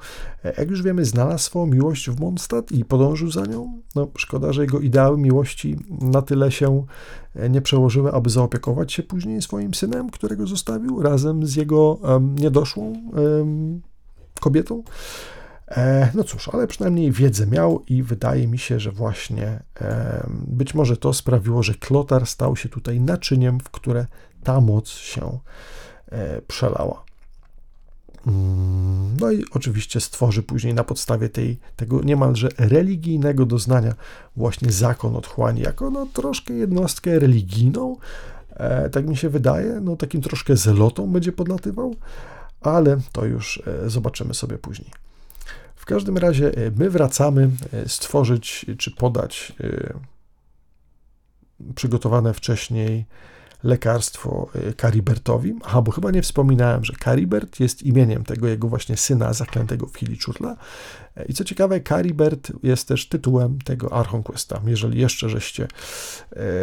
Jak już wiemy, znalazł swoją miłość w Mondstadt i podążył za nią. No, szkoda, że jego ideały miłości na tyle się nie przełożyły, aby zaopiekować się później swoim synem, którego zostawił razem z jego niedoszłą kobietą. No cóż, ale przynajmniej wiedzę miał i wydaje mi się, że właśnie być może to sprawiło, że Klotar stał się tutaj naczyniem, w które ta moc się przelała. No i oczywiście stworzy później na podstawie tego niemalże religijnego doznania właśnie zakon otchłani jako no troszkę jednostkę religijną, tak mi się wydaje, no takim troszkę zelotą będzie podlatywał, ale to już zobaczymy sobie później. W każdym razie my wracamy stworzyć czy podać przygotowane wcześniej lekarstwo Karibertowi. Aha, bo chyba nie wspominałem, że Karibert jest imieniem tego jego właśnie syna zaklętego w Hili Czurla. I co ciekawe, Karibert jest też tytułem tego Archon Questa,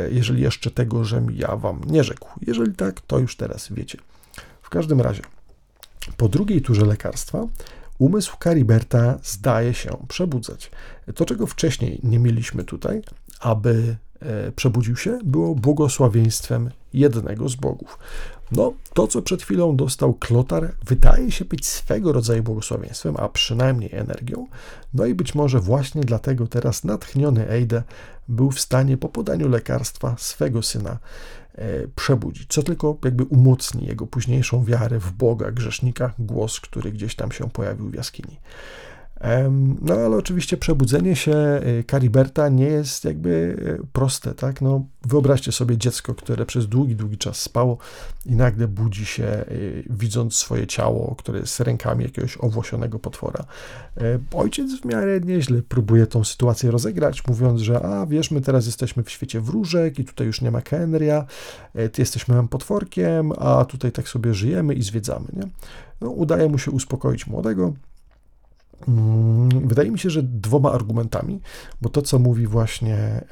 jeżeli jeszcze tego, żem ja wam nie rzekł. Jeżeli tak, to już teraz wiecie. W każdym razie, po drugiej turze lekarstwa umysł Kariberta zdaje się przebudzać. To, czego wcześniej nie mieliśmy tutaj, aby przebudził się, było błogosławieństwem jednego z bogów. No, to, co przed chwilą dostał Klotar, wydaje się być swego rodzaju błogosławieństwem, a przynajmniej energią. No i być może właśnie dlatego teraz natchniony Eide był w stanie po podaniu lekarstwa swego syna przebudzić, co tylko jakby umocni jego późniejszą wiarę w Boga, grzesznika, głos, który gdzieś tam się pojawił w jaskini. No ale oczywiście przebudzenie się Kariberta nie jest jakby proste, tak? No, wyobraźcie sobie dziecko, które przez długi czas spało i nagle budzi się, widząc swoje ciało, które jest rękami jakiegoś owłosionego potwora. Ojciec w miarę nieźle próbuje tą sytuację rozegrać, mówiąc, że wiesz, my teraz jesteśmy w świecie wróżek i tutaj już nie ma Khaenri'ah, ty jesteś małym potworkiem, a tutaj tak sobie żyjemy i zwiedzamy, nie? No, udaje mu się uspokoić młodego. Wydaje mi się, że dwoma argumentami, bo to, co mówi właśnie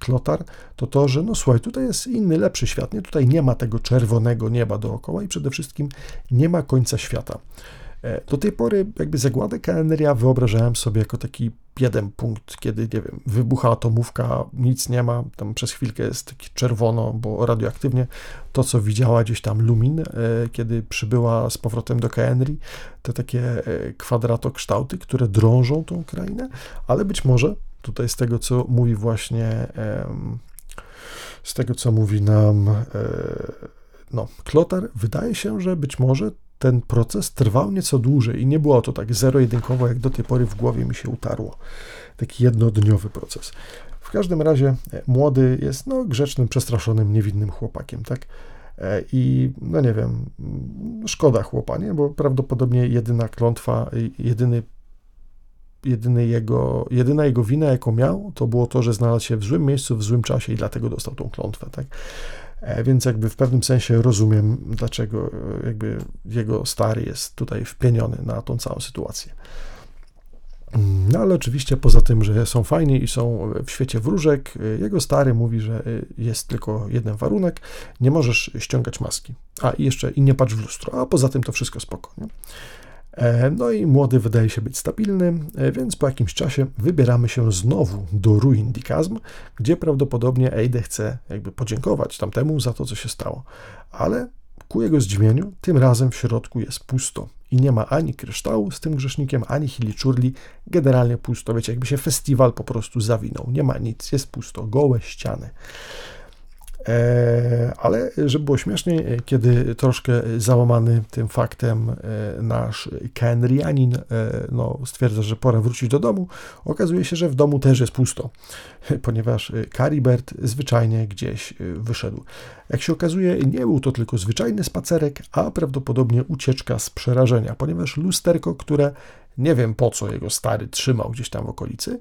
Klotar, to to, że no słuchaj, tutaj jest inny, lepszy świat, nie? Tutaj nie ma tego czerwonego nieba dookoła i przede wszystkim nie ma końca świata. Do tej pory jakby zagładę Khaenri'ah wyobrażałem sobie jako taki jeden punkt, kiedy, nie wiem, wybucha atomówka, nic nie ma, tam przez chwilkę jest czerwono, bo radioaktywnie, to co widziała gdzieś tam Lumin, kiedy przybyła z powrotem do Khaenri'ah, te takie kwadratokształty, które drążą tą krainę, ale być może tutaj z tego, co mówi właśnie, z tego, co mówi nam Klotar, wydaje się, że być może ten proces trwał nieco dłużej i nie było to tak zero-jedynkowo, jak do tej pory w głowie mi się utarło. Taki jednodniowy proces. W każdym razie młody jest grzecznym, przestraszonym, niewinnym chłopakiem, tak? I no nie wiem, szkoda chłopa, nie? Bo prawdopodobnie jedyna klątwa, jedyna jego wina, jaką miał, to było to, że znalazł się w złym miejscu, w złym czasie i dlatego dostał tą klątwę, tak? Więc jakby w pewnym sensie rozumiem, dlaczego jakby jego stary jest tutaj wpieniony na tą całą sytuację. No ale oczywiście poza tym, że są fajni i są w świecie wróżek, jego stary mówi, że jest tylko jeden warunek, nie możesz ściągać maski. I nie patrz w lustro, a poza tym to wszystko spoko, nie? No i młody wydaje się być stabilny, więc po jakimś czasie wybieramy się znowu do ruin Dikazm, gdzie prawdopodobnie Eide chce jakby podziękować tamtemu za to, co się stało. Ale ku jego zdziwieniu tym razem w środku jest pusto i nie ma ani kryształu z tym grzesznikiem, ani chiliczurli, generalnie pusto. Wiecie, jakby się festiwal po prostu zawinął, nie ma nic, jest pusto, gołe ściany. Ale żeby było śmieszniej, kiedy troszkę załamany tym faktem nasz Khaenri'anin stwierdza, że pora wrócić do domu, okazuje się, że w domu też jest pusto, ponieważ Caribert zwyczajnie gdzieś wyszedł. Jak się okazuje, nie był to tylko zwyczajny spacerek, a prawdopodobnie ucieczka z przerażenia, ponieważ lusterko, które nie wiem po co jego stary trzymał gdzieś tam w okolicy,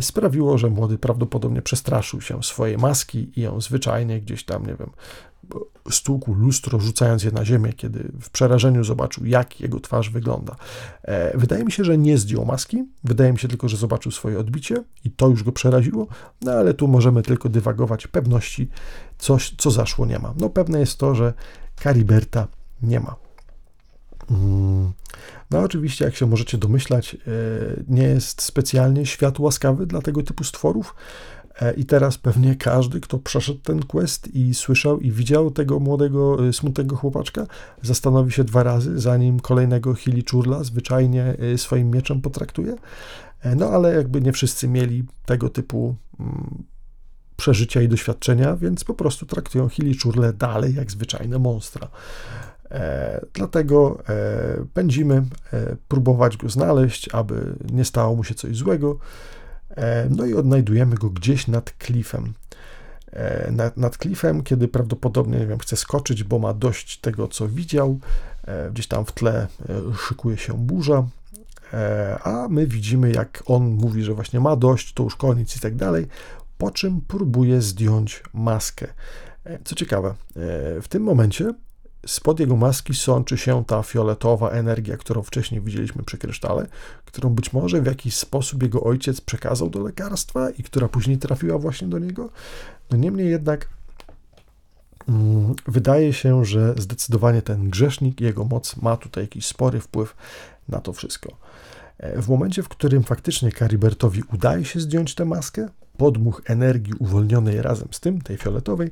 sprawiło, że młody prawdopodobnie przestraszył się swojej maski i ją zwyczajnie gdzieś tam, nie wiem, stłukł lustro, rzucając je na ziemię, kiedy w przerażeniu zobaczył, jak jego twarz wygląda. Wydaje mi się, że nie zdjął maski, wydaje mi się tylko, że zobaczył swoje odbicie i to już go przeraziło, no ale tu możemy tylko dywagować, pewności coś, co zaszło, nie ma. No pewne jest to, że Kariberta nie ma. No oczywiście, jak się możecie domyślać, nie jest specjalnie świat łaskawy dla tego typu stworów i teraz pewnie każdy, kto przeszedł ten quest i słyszał i widział tego młodego, smutnego chłopaczka, zastanowi się dwa razy, zanim kolejnego chiliczurla zwyczajnie swoim mieczem potraktuje, no ale jakby nie wszyscy mieli tego typu przeżycia i doświadczenia, więc po prostu traktują chiliczurle dalej jak zwyczajne monstra. Dlatego będziemy próbować go znaleźć, aby nie stało mu się coś złego. No i odnajdujemy go gdzieś nad klifem. Nad klifem, kiedy prawdopodobnie, nie wiem, chce skoczyć, bo ma dość tego, co widział. Gdzieś tam w tle szykuje się burza, a my widzimy, jak on mówi, że właśnie ma dość, to już koniec i tak dalej, po czym próbuje zdjąć maskę. Co ciekawe, w tym momencie spod jego maski sączy się ta fioletowa energia, którą wcześniej widzieliśmy przy krysztale, którą być może w jakiś sposób jego ojciec przekazał do lekarstwa i która później trafiła właśnie do niego. No niemniej jednak wydaje się, że zdecydowanie ten grzesznik i jego moc ma tutaj jakiś spory wpływ na to wszystko. W momencie, w którym faktycznie Karibertowi udaje się zdjąć tę maskę, podmuch energii uwolnionej razem z tym, tej fioletowej,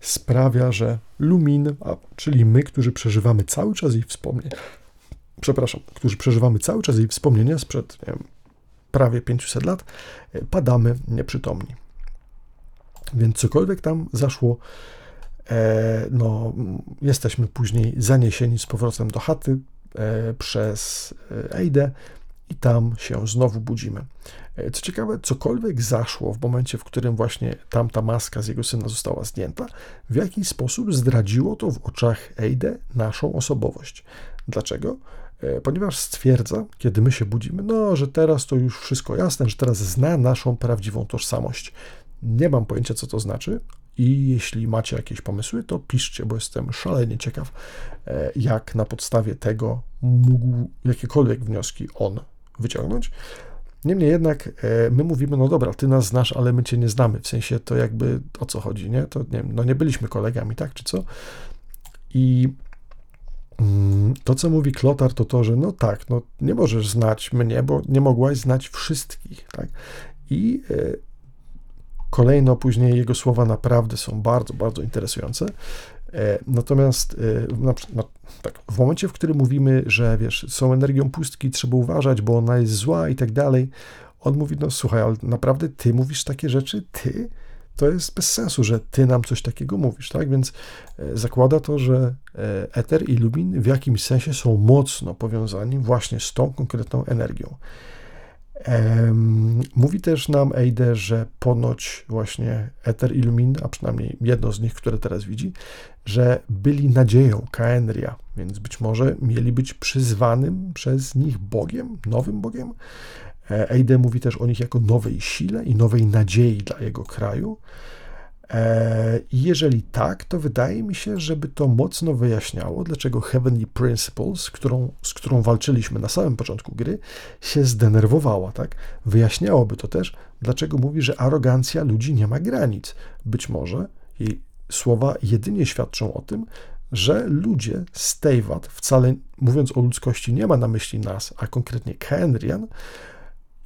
sprawia, że Lumin, czyli my, którzy przeżywamy cały czas jej wspomnienia, sprzed prawie 500 lat, padamy nieprzytomni. Więc cokolwiek tam zaszło, jesteśmy później zaniesieni z powrotem do chaty przez Eidę i tam się znowu budzimy. Co ciekawe, cokolwiek zaszło w momencie, w którym właśnie tamta maska z jego syna została zdjęta, w jakiś sposób zdradziło to w oczach Eidę naszą osobowość. Dlaczego? Ponieważ stwierdza, kiedy my się budzimy, że teraz to już wszystko jasne, że teraz zna naszą prawdziwą tożsamość. Nie mam pojęcia, co to znaczy i jeśli macie jakieś pomysły, to piszcie, bo jestem szalenie ciekaw, jak na podstawie tego mógł jakiekolwiek wnioski on wyciągnąć. Niemniej jednak my mówimy, ty nas znasz, ale my cię nie znamy, w sensie to jakby o co chodzi, nie? To nie, nie byliśmy kolegami, tak, czy co? I to, co mówi Klotar, to to, że nie możesz znać mnie, bo nie mogłaś znać wszystkich, tak? I kolejno później jego słowa naprawdę są bardzo, bardzo interesujące. Natomiast w momencie, w którym mówimy, że są energią pustki, trzeba uważać, bo ona jest zła i tak dalej, on mówi, słuchaj, ale naprawdę ty mówisz takie rzeczy? Ty? To jest bez sensu, że ty nam coś takiego mówisz, tak? Więc zakłada to, że Eter i Lumin w jakimś sensie są mocno powiązani właśnie z tą konkretną energią. Mówi też nam Eider, że ponoć właśnie Eter i Lumin, a przynajmniej jedno z nich, które teraz widzi, że byli nadzieją Khaenri'ah, więc być może mieli być przyzwanym przez nich Bogiem, nowym Bogiem. Eider mówi też o nich jako nowej sile i nowej nadziei dla jego kraju. I jeżeli tak, to wydaje mi się, żeby to mocno wyjaśniało, dlaczego Heavenly Principles, z którą walczyliśmy na samym początku gry, się zdenerwowała, tak? Wyjaśniałoby to też, dlaczego mówi, że arogancja ludzi nie ma granic. Być może jej słowa jedynie świadczą o tym, że ludzie z Teyvat, wcale mówiąc o ludzkości, nie ma na myśli nas, a konkretnie Khaenri'an,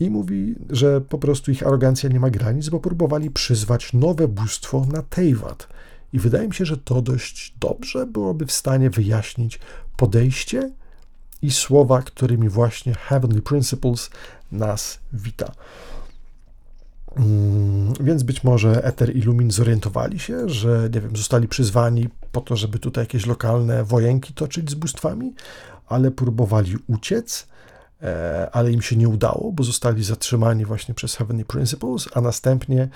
i mówi, że po prostu ich arogancja nie ma granic, bo próbowali przyzwać nowe bóstwo na Teyvat. I wydaje mi się, że to dość dobrze byłoby w stanie wyjaśnić podejście i słowa, którymi właśnie Heavenly Principles nas wita. Więc być może Eter i Lumin zorientowali się, że zostali przyzwani po to, żeby tutaj jakieś lokalne wojenki toczyć z bóstwami, ale próbowali uciec, ale im się nie udało, bo zostali zatrzymani właśnie przez Heavenly Principles, a następnie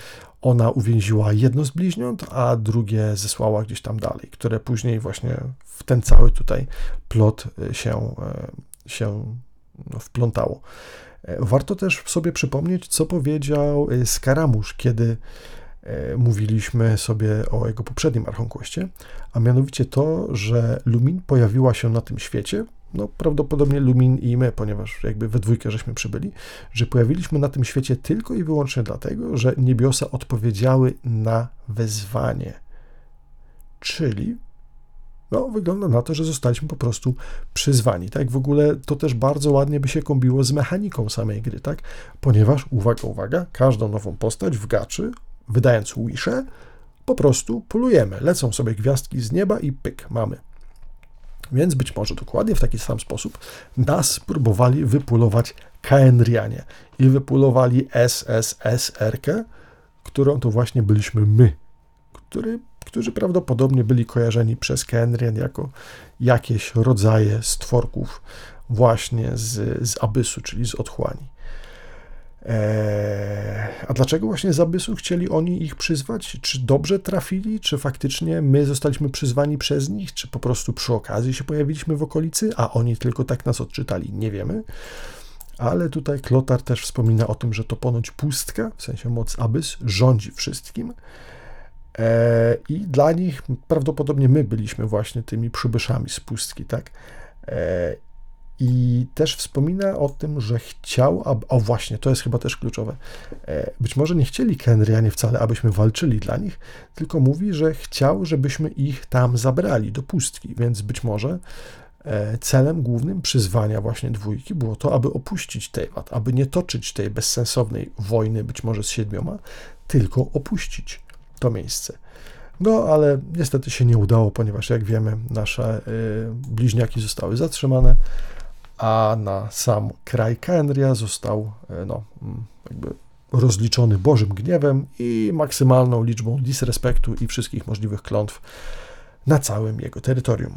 ona uwięziła jedno z bliźniąt, a drugie zesłała gdzieś tam dalej, które później właśnie w ten cały tutaj plot się wplątało. Warto też sobie przypomnieć, co powiedział Skaramusz, kiedy mówiliśmy sobie o jego poprzednim Archonquestie, a mianowicie to, że Lumin pojawiła się na tym świecie, prawdopodobnie Lumin i my, ponieważ jakby we dwójkę żeśmy przybyli, że pojawiliśmy na tym świecie tylko i wyłącznie dlatego, że niebiosa odpowiedziały na wezwanie. Czyli wygląda na to, że zostaliśmy po prostu przyzwani, tak? W ogóle to też bardzo ładnie by się kombiło z mechaniką samej gry, tak? Ponieważ, uwaga, każdą nową postać w gaczy, wydając wisze, po prostu polujemy. Lecą sobie gwiazdki z nieba i pyk, mamy. Więc być może dokładnie w taki sam sposób nas próbowali wypulować Khaenri'anie i wypulowali SSSR-kę, którą to właśnie byliśmy my, którzy prawdopodobnie byli kojarzeni przez Khaenri'an jako jakieś rodzaje stworków właśnie z Abyssu, czyli z otchłani. A dlaczego właśnie z Abyssu chcieli oni ich przyzwać? Czy dobrze trafili? Czy faktycznie my zostaliśmy przyzwani przez nich? Czy po prostu przy okazji się pojawiliśmy w okolicy, a oni tylko tak nas odczytali? Nie wiemy. Ale tutaj Klotar też wspomina o tym, że to ponoć pustka, w sensie moc Abyss, rządzi wszystkim. I dla nich prawdopodobnie my byliśmy właśnie tymi przybyszami z pustki, tak? I też wspomina o tym, że chciał, właśnie, to jest chyba też kluczowe, być może nie chcieli Khaenri'anie wcale, abyśmy walczyli dla nich, tylko mówi, że chciał, żebyśmy ich tam zabrali do pustki, więc być może celem głównym przyzwania właśnie dwójki było to, aby opuścić Teyvat, aby nie toczyć tej bezsensownej wojny, być może z 7, tylko opuścić to miejsce. No, ale niestety się nie udało, ponieważ jak wiemy, nasze bliźniaki zostały zatrzymane, a na sam kraj Khaenri'ah został jakby rozliczony Bożym gniewem i maksymalną liczbą disrespektu i wszystkich możliwych klątw na całym jego terytorium.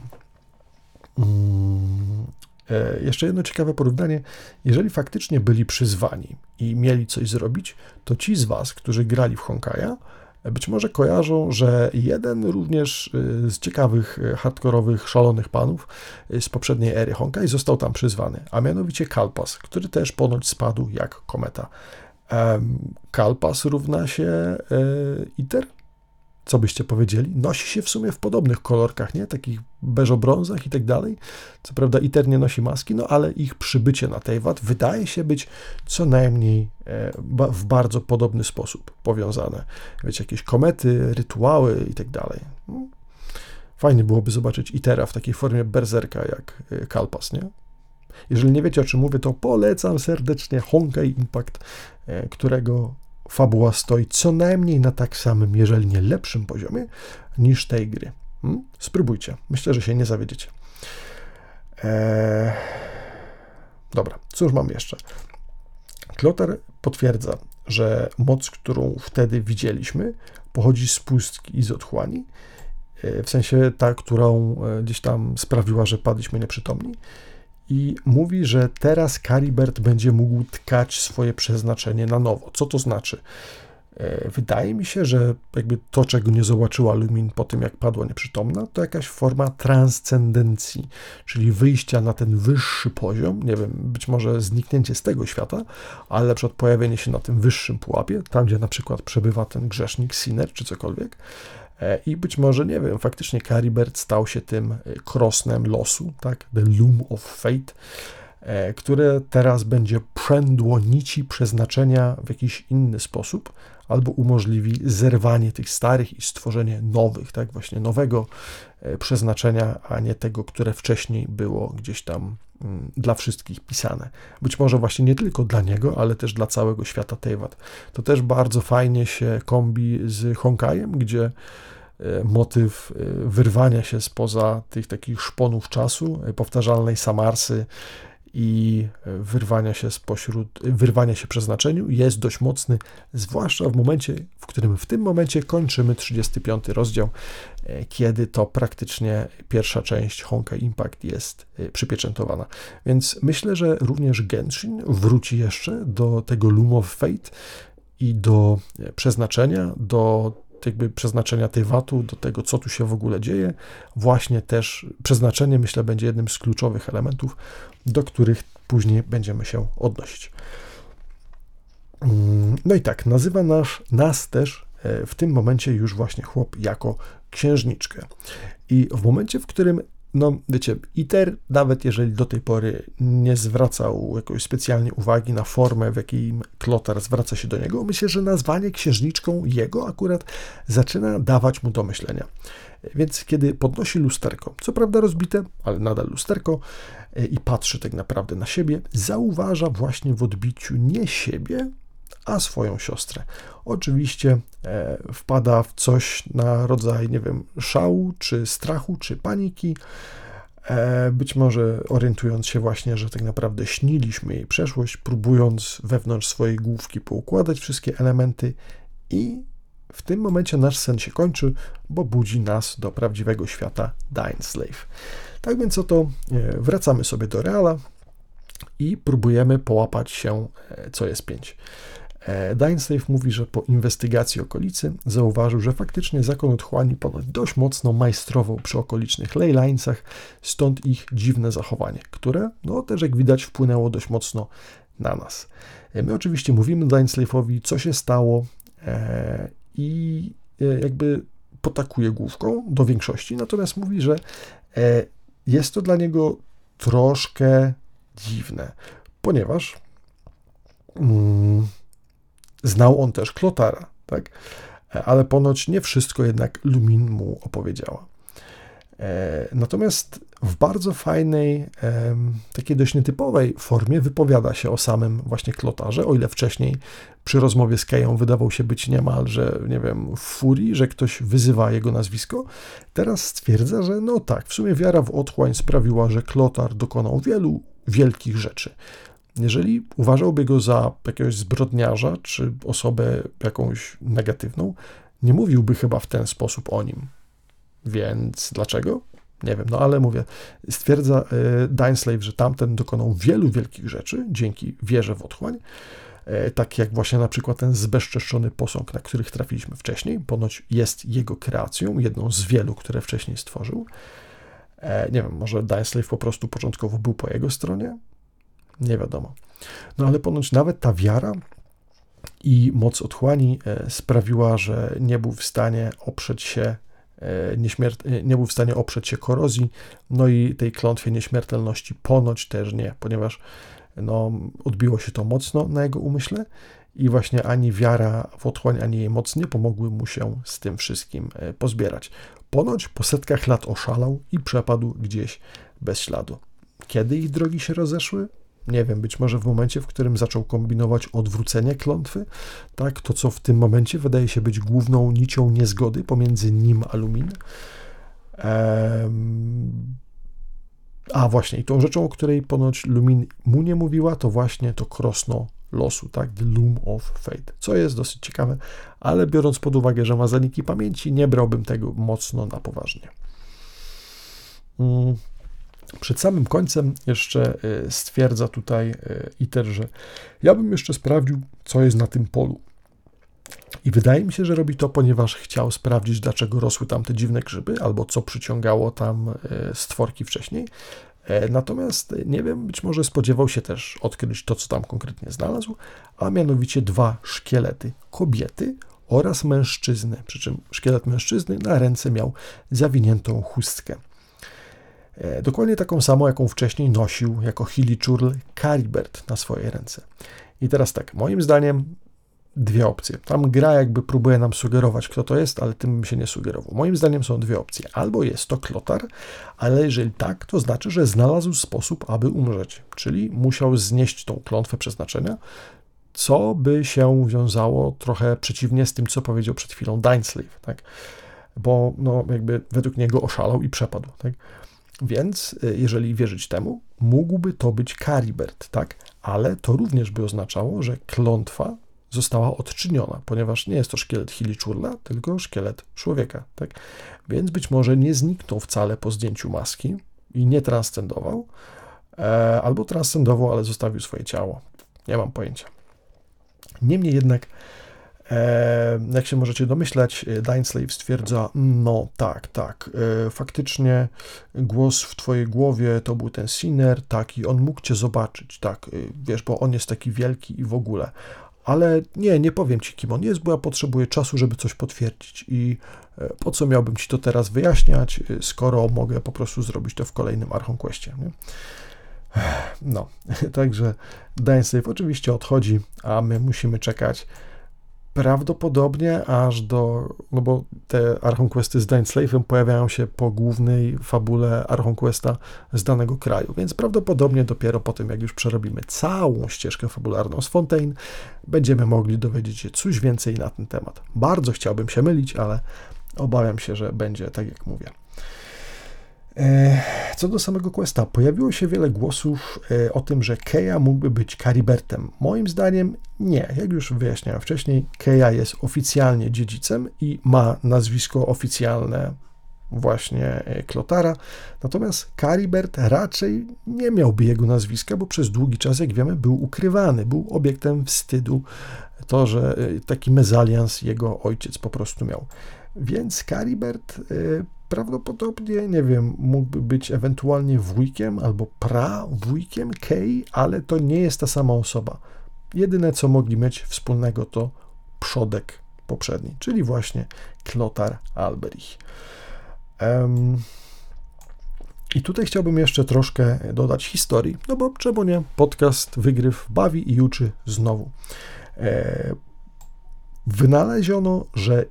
Jeszcze jedno ciekawe porównanie. Jeżeli faktycznie byli przyzwani i mieli coś zrobić, to ci z Was, którzy grali w Honkaja, być może kojarzą, że jeden również z ciekawych, hardkorowych, szalonych panów z poprzedniej ery Honkai został tam przyzwany, a mianowicie Kalpas, który też ponoć spadł jak kometa. Kalpas równa się Iter? Co byście powiedzieli? Nosi się w sumie w podobnych kolorkach, nie? Takich beżobrązach i tak dalej. Co prawda Iter nie nosi maski, no ale ich przybycie na Teyvat wydaje się być co najmniej w bardzo podobny sposób powiązane. Wiecie, jakieś komety, rytuały i tak dalej. Fajnie byłoby zobaczyć Itera w takiej formie berserka jak Kalpas, nie? Jeżeli nie wiecie, o czym mówię, to polecam serdecznie Honkai Impact, którego fabuła stoi co najmniej na tak samym, jeżeli nie lepszym poziomie niż tej gry. Spróbujcie. Myślę, że się nie zawiedziecie. Dobra, cóż mam jeszcze? Klotar potwierdza, że moc, którą wtedy widzieliśmy, pochodzi z pustki i z otchłani, w sensie ta, którą gdzieś tam sprawiła, że padliśmy nieprzytomni. I mówi, że teraz Caribert będzie mógł tkać swoje przeznaczenie na nowo. Co to znaczy? Wydaje mi się, że jakby to, czego nie zobaczyła Lumin po tym, jak padła nieprzytomna, to jakaś forma transcendencji, czyli wyjścia na ten wyższy poziom, nie wiem, być może zniknięcie z tego świata, ale na przykład pojawienie się na tym wyższym pułapie, tam gdzie na przykład przebywa ten grzesznik, Sinner czy cokolwiek. I być może, nie wiem, faktycznie Caribert stał się tym krosnem losu, tak, the Loom of Fate, które teraz będzie przędło nici przeznaczenia w jakiś inny sposób, albo umożliwi zerwanie tych starych i stworzenie nowych, tak, właśnie nowego przeznaczenia, a nie tego, które wcześniej było gdzieś tam dla wszystkich pisane. Być może właśnie nie tylko dla niego, ale też dla całego świata Teyvat. To też bardzo fajnie się kombi z Honkajem, gdzie motyw wyrwania się spoza tych takich szponów czasu, powtarzalnej samarsy i wyrwania się przeznaczeniu jest dość mocny, zwłaszcza w momencie, w którym w tym momencie kończymy 35 rozdział, kiedy to praktycznie pierwsza część Honkai Impact jest przypieczętowana. Więc myślę, że również Genshin wróci jeszcze do tego Loom of Fate i do przeznaczenia, do jakby przeznaczenia Teyvatu, do tego, co tu się w ogóle dzieje. Właśnie też przeznaczenie, myślę, będzie jednym z kluczowych elementów, do których później będziemy się odnosić. No i tak, nazywa nas też w tym momencie już właśnie chłop jako księżniczkę. I w momencie, w którym, no wiecie, Iter, nawet jeżeli do tej pory nie zwracał jakoś specjalnie uwagi na formę, w jakiej Klotar zwraca się do niego, myślę, że nazwanie księżniczką jego akurat zaczyna dawać mu do myślenia. Więc kiedy podnosi lusterko, co prawda rozbite, ale nadal lusterko, i patrzy tak naprawdę na siebie, zauważa właśnie w odbiciu nie siebie, a swoją siostrę. Oczywiście wpada w coś na rodzaj, nie wiem, szału, czy strachu, czy paniki, być może orientując się właśnie, że tak naprawdę śniliśmy jej przeszłość, próbując wewnątrz swojej główki poukładać wszystkie elementy i w tym momencie nasz sen się kończy, bo budzi nas do prawdziwego świata Dainsleif. Tak więc oto wracamy sobie do Reala i próbujemy połapać się, co jest 5. Dainsleif mówi, że po inwestygacji okolicy zauważył, że faktycznie zakon otchłani ponoć dość mocno majstrował przy okolicznych Ley Linesach, stąd ich dziwne zachowanie, które, no też jak widać, wpłynęło dość mocno na nas. My oczywiście mówimy Dainsleifowi, co się stało i jakby potakuje główką do większości, natomiast mówi, że jest to dla niego troszkę dziwne, ponieważ znał on też Klotara, tak? Ale ponoć nie wszystko jednak Lumin mu opowiedziała. Natomiast w bardzo fajnej, takiej dość nietypowej formie wypowiada się o samym właśnie Klotarze, o ile wcześniej przy rozmowie z Kaeją wydawał się być niemalże, nie wiem, w furii, że ktoś wyzywa jego nazwisko. Teraz stwierdza, że no tak, w sumie wiara w otchłań sprawiła, że Klotar dokonał wielu wielkich rzeczy. Jeżeli uważałby go za jakiegoś zbrodniarza czy osobę jakąś negatywną, nie mówiłby chyba w ten sposób o nim. Więc dlaczego? Nie wiem, no ale mówię, stwierdza Dainsleif, że tamten dokonał wielu wielkich rzeczy dzięki wierze w otchłań, tak jak właśnie na przykład ten zbezczeszczony posąg, na których trafiliśmy wcześniej, ponoć jest jego kreacją, jedną z wielu, które wcześniej stworzył. Nie wiem, może Dainsleif po prostu początkowo był po jego stronie? Nie wiadomo. No ale ponoć nawet ta wiara i moc otchłani sprawiła, że nie był w stanie oprzeć się korozji, no i tej klątwie nieśmiertelności ponoć też nie, ponieważ no, odbiło się to mocno na jego umyśle i właśnie ani wiara w otchłań, ani jej moc nie pomogły mu się z tym wszystkim pozbierać. Ponoć po setkach lat oszalał i przepadł gdzieś bez śladu. Kiedy ich drogi się rozeszły? Nie wiem, być może w momencie, w którym zaczął kombinować odwrócenie klątwy, tak, to co w tym momencie wydaje się być główną nicią niezgody pomiędzy nim a Lumin. A właśnie, i tą rzeczą, o której ponoć Lumin mu nie mówiła, to właśnie to krosno losu, tak, The Loom of Fate, co jest dosyć ciekawe, ale biorąc pod uwagę, że ma zaniki pamięci, nie brałbym tego mocno na poważnie. Przed samym końcem jeszcze stwierdza tutaj Iter, że ja bym jeszcze sprawdził, co jest na tym polu. I wydaje mi się, że robi to, ponieważ chciał sprawdzić, dlaczego rosły tam te dziwne grzyby, albo co przyciągało tam stworki wcześniej. Natomiast, nie wiem, być może spodziewał się też odkryć to, co tam konkretnie znalazł, a mianowicie dwa szkielety kobiety oraz mężczyzny, przy czym szkielet mężczyzny na ręce miał zawiniętą chustkę. Dokładnie taką samą, jaką wcześniej nosił jako chiliczurl Caribert na swojej ręce. I teraz tak, moim zdaniem dwie opcje. Tam gra jakby próbuje nam sugerować, kto to jest, ale tym bym się nie sugerował. Moim zdaniem są dwie opcje. Albo jest to Klotar, ale jeżeli tak, to znaczy, że znalazł sposób, aby umrzeć, czyli musiał znieść tą klątwę przeznaczenia, co by się wiązało trochę przeciwnie z tym, co powiedział przed chwilą Dainsleif, tak? Bo no, jakby według niego oszalał i przepadł, tak? Więc, jeżeli wierzyć temu, mógłby to być Caribert, tak? Ale to również by oznaczało, że klątwa została odczyniona, ponieważ nie jest to szkielet chiliczurla, tylko szkielet człowieka, tak? Więc być może nie zniknął wcale po zdjęciu maski i nie transcendował, albo transcendował, ale zostawił swoje ciało. Nie mam pojęcia. Niemniej jednak, jak się możecie domyślać, Dainsleif stwierdza, no tak, faktycznie głos w twojej głowie to był ten Sinner, tak, i on mógł cię zobaczyć, tak, wiesz, bo on jest taki wielki i w ogóle, ale nie powiem ci, kim on jest, bo ja potrzebuję czasu, żeby coś potwierdzić i po co miałbym ci to teraz wyjaśniać, skoro mogę po prostu zrobić to w kolejnym Archon Questie, nie? No, także Dainsleif oczywiście odchodzi, a my musimy czekać prawdopodobnie aż do, no bo te Archon Questy z Dainsleifem pojawiają się po głównej fabule Archon Questa z danego kraju, więc prawdopodobnie dopiero po tym, jak już przerobimy całą ścieżkę fabularną z Fontaine, będziemy mogli dowiedzieć się coś więcej na ten temat. Bardzo chciałbym się mylić, ale obawiam się, że będzie tak, jak mówię. Co do samego questa, pojawiło się wiele głosów o tym, że Kaeya mógłby być Karibertem. Moim zdaniem nie. Jak już wyjaśniałem wcześniej, Kaeya jest oficjalnie dziedzicem i ma nazwisko oficjalne właśnie Klotara. Natomiast Karibert raczej nie miałby jego nazwiska, bo przez długi czas, jak wiemy, był ukrywany, był obiektem wstydu. To, że taki mezalians jego ojciec po prostu miał. Więc Karibert prawdopodobnie, nie wiem, mógłby być ewentualnie wujkiem albo prawujkiem Kaei, ale to nie jest ta sama osoba. Jedyne, co mogli mieć wspólnego, to przodek poprzedni, czyli właśnie Klotar Alberich. I tutaj chciałbym jeszcze troszkę dodać historii, no bo czemu nie, podcast Wygryw bawi i uczy znowu. Wynaleziono, że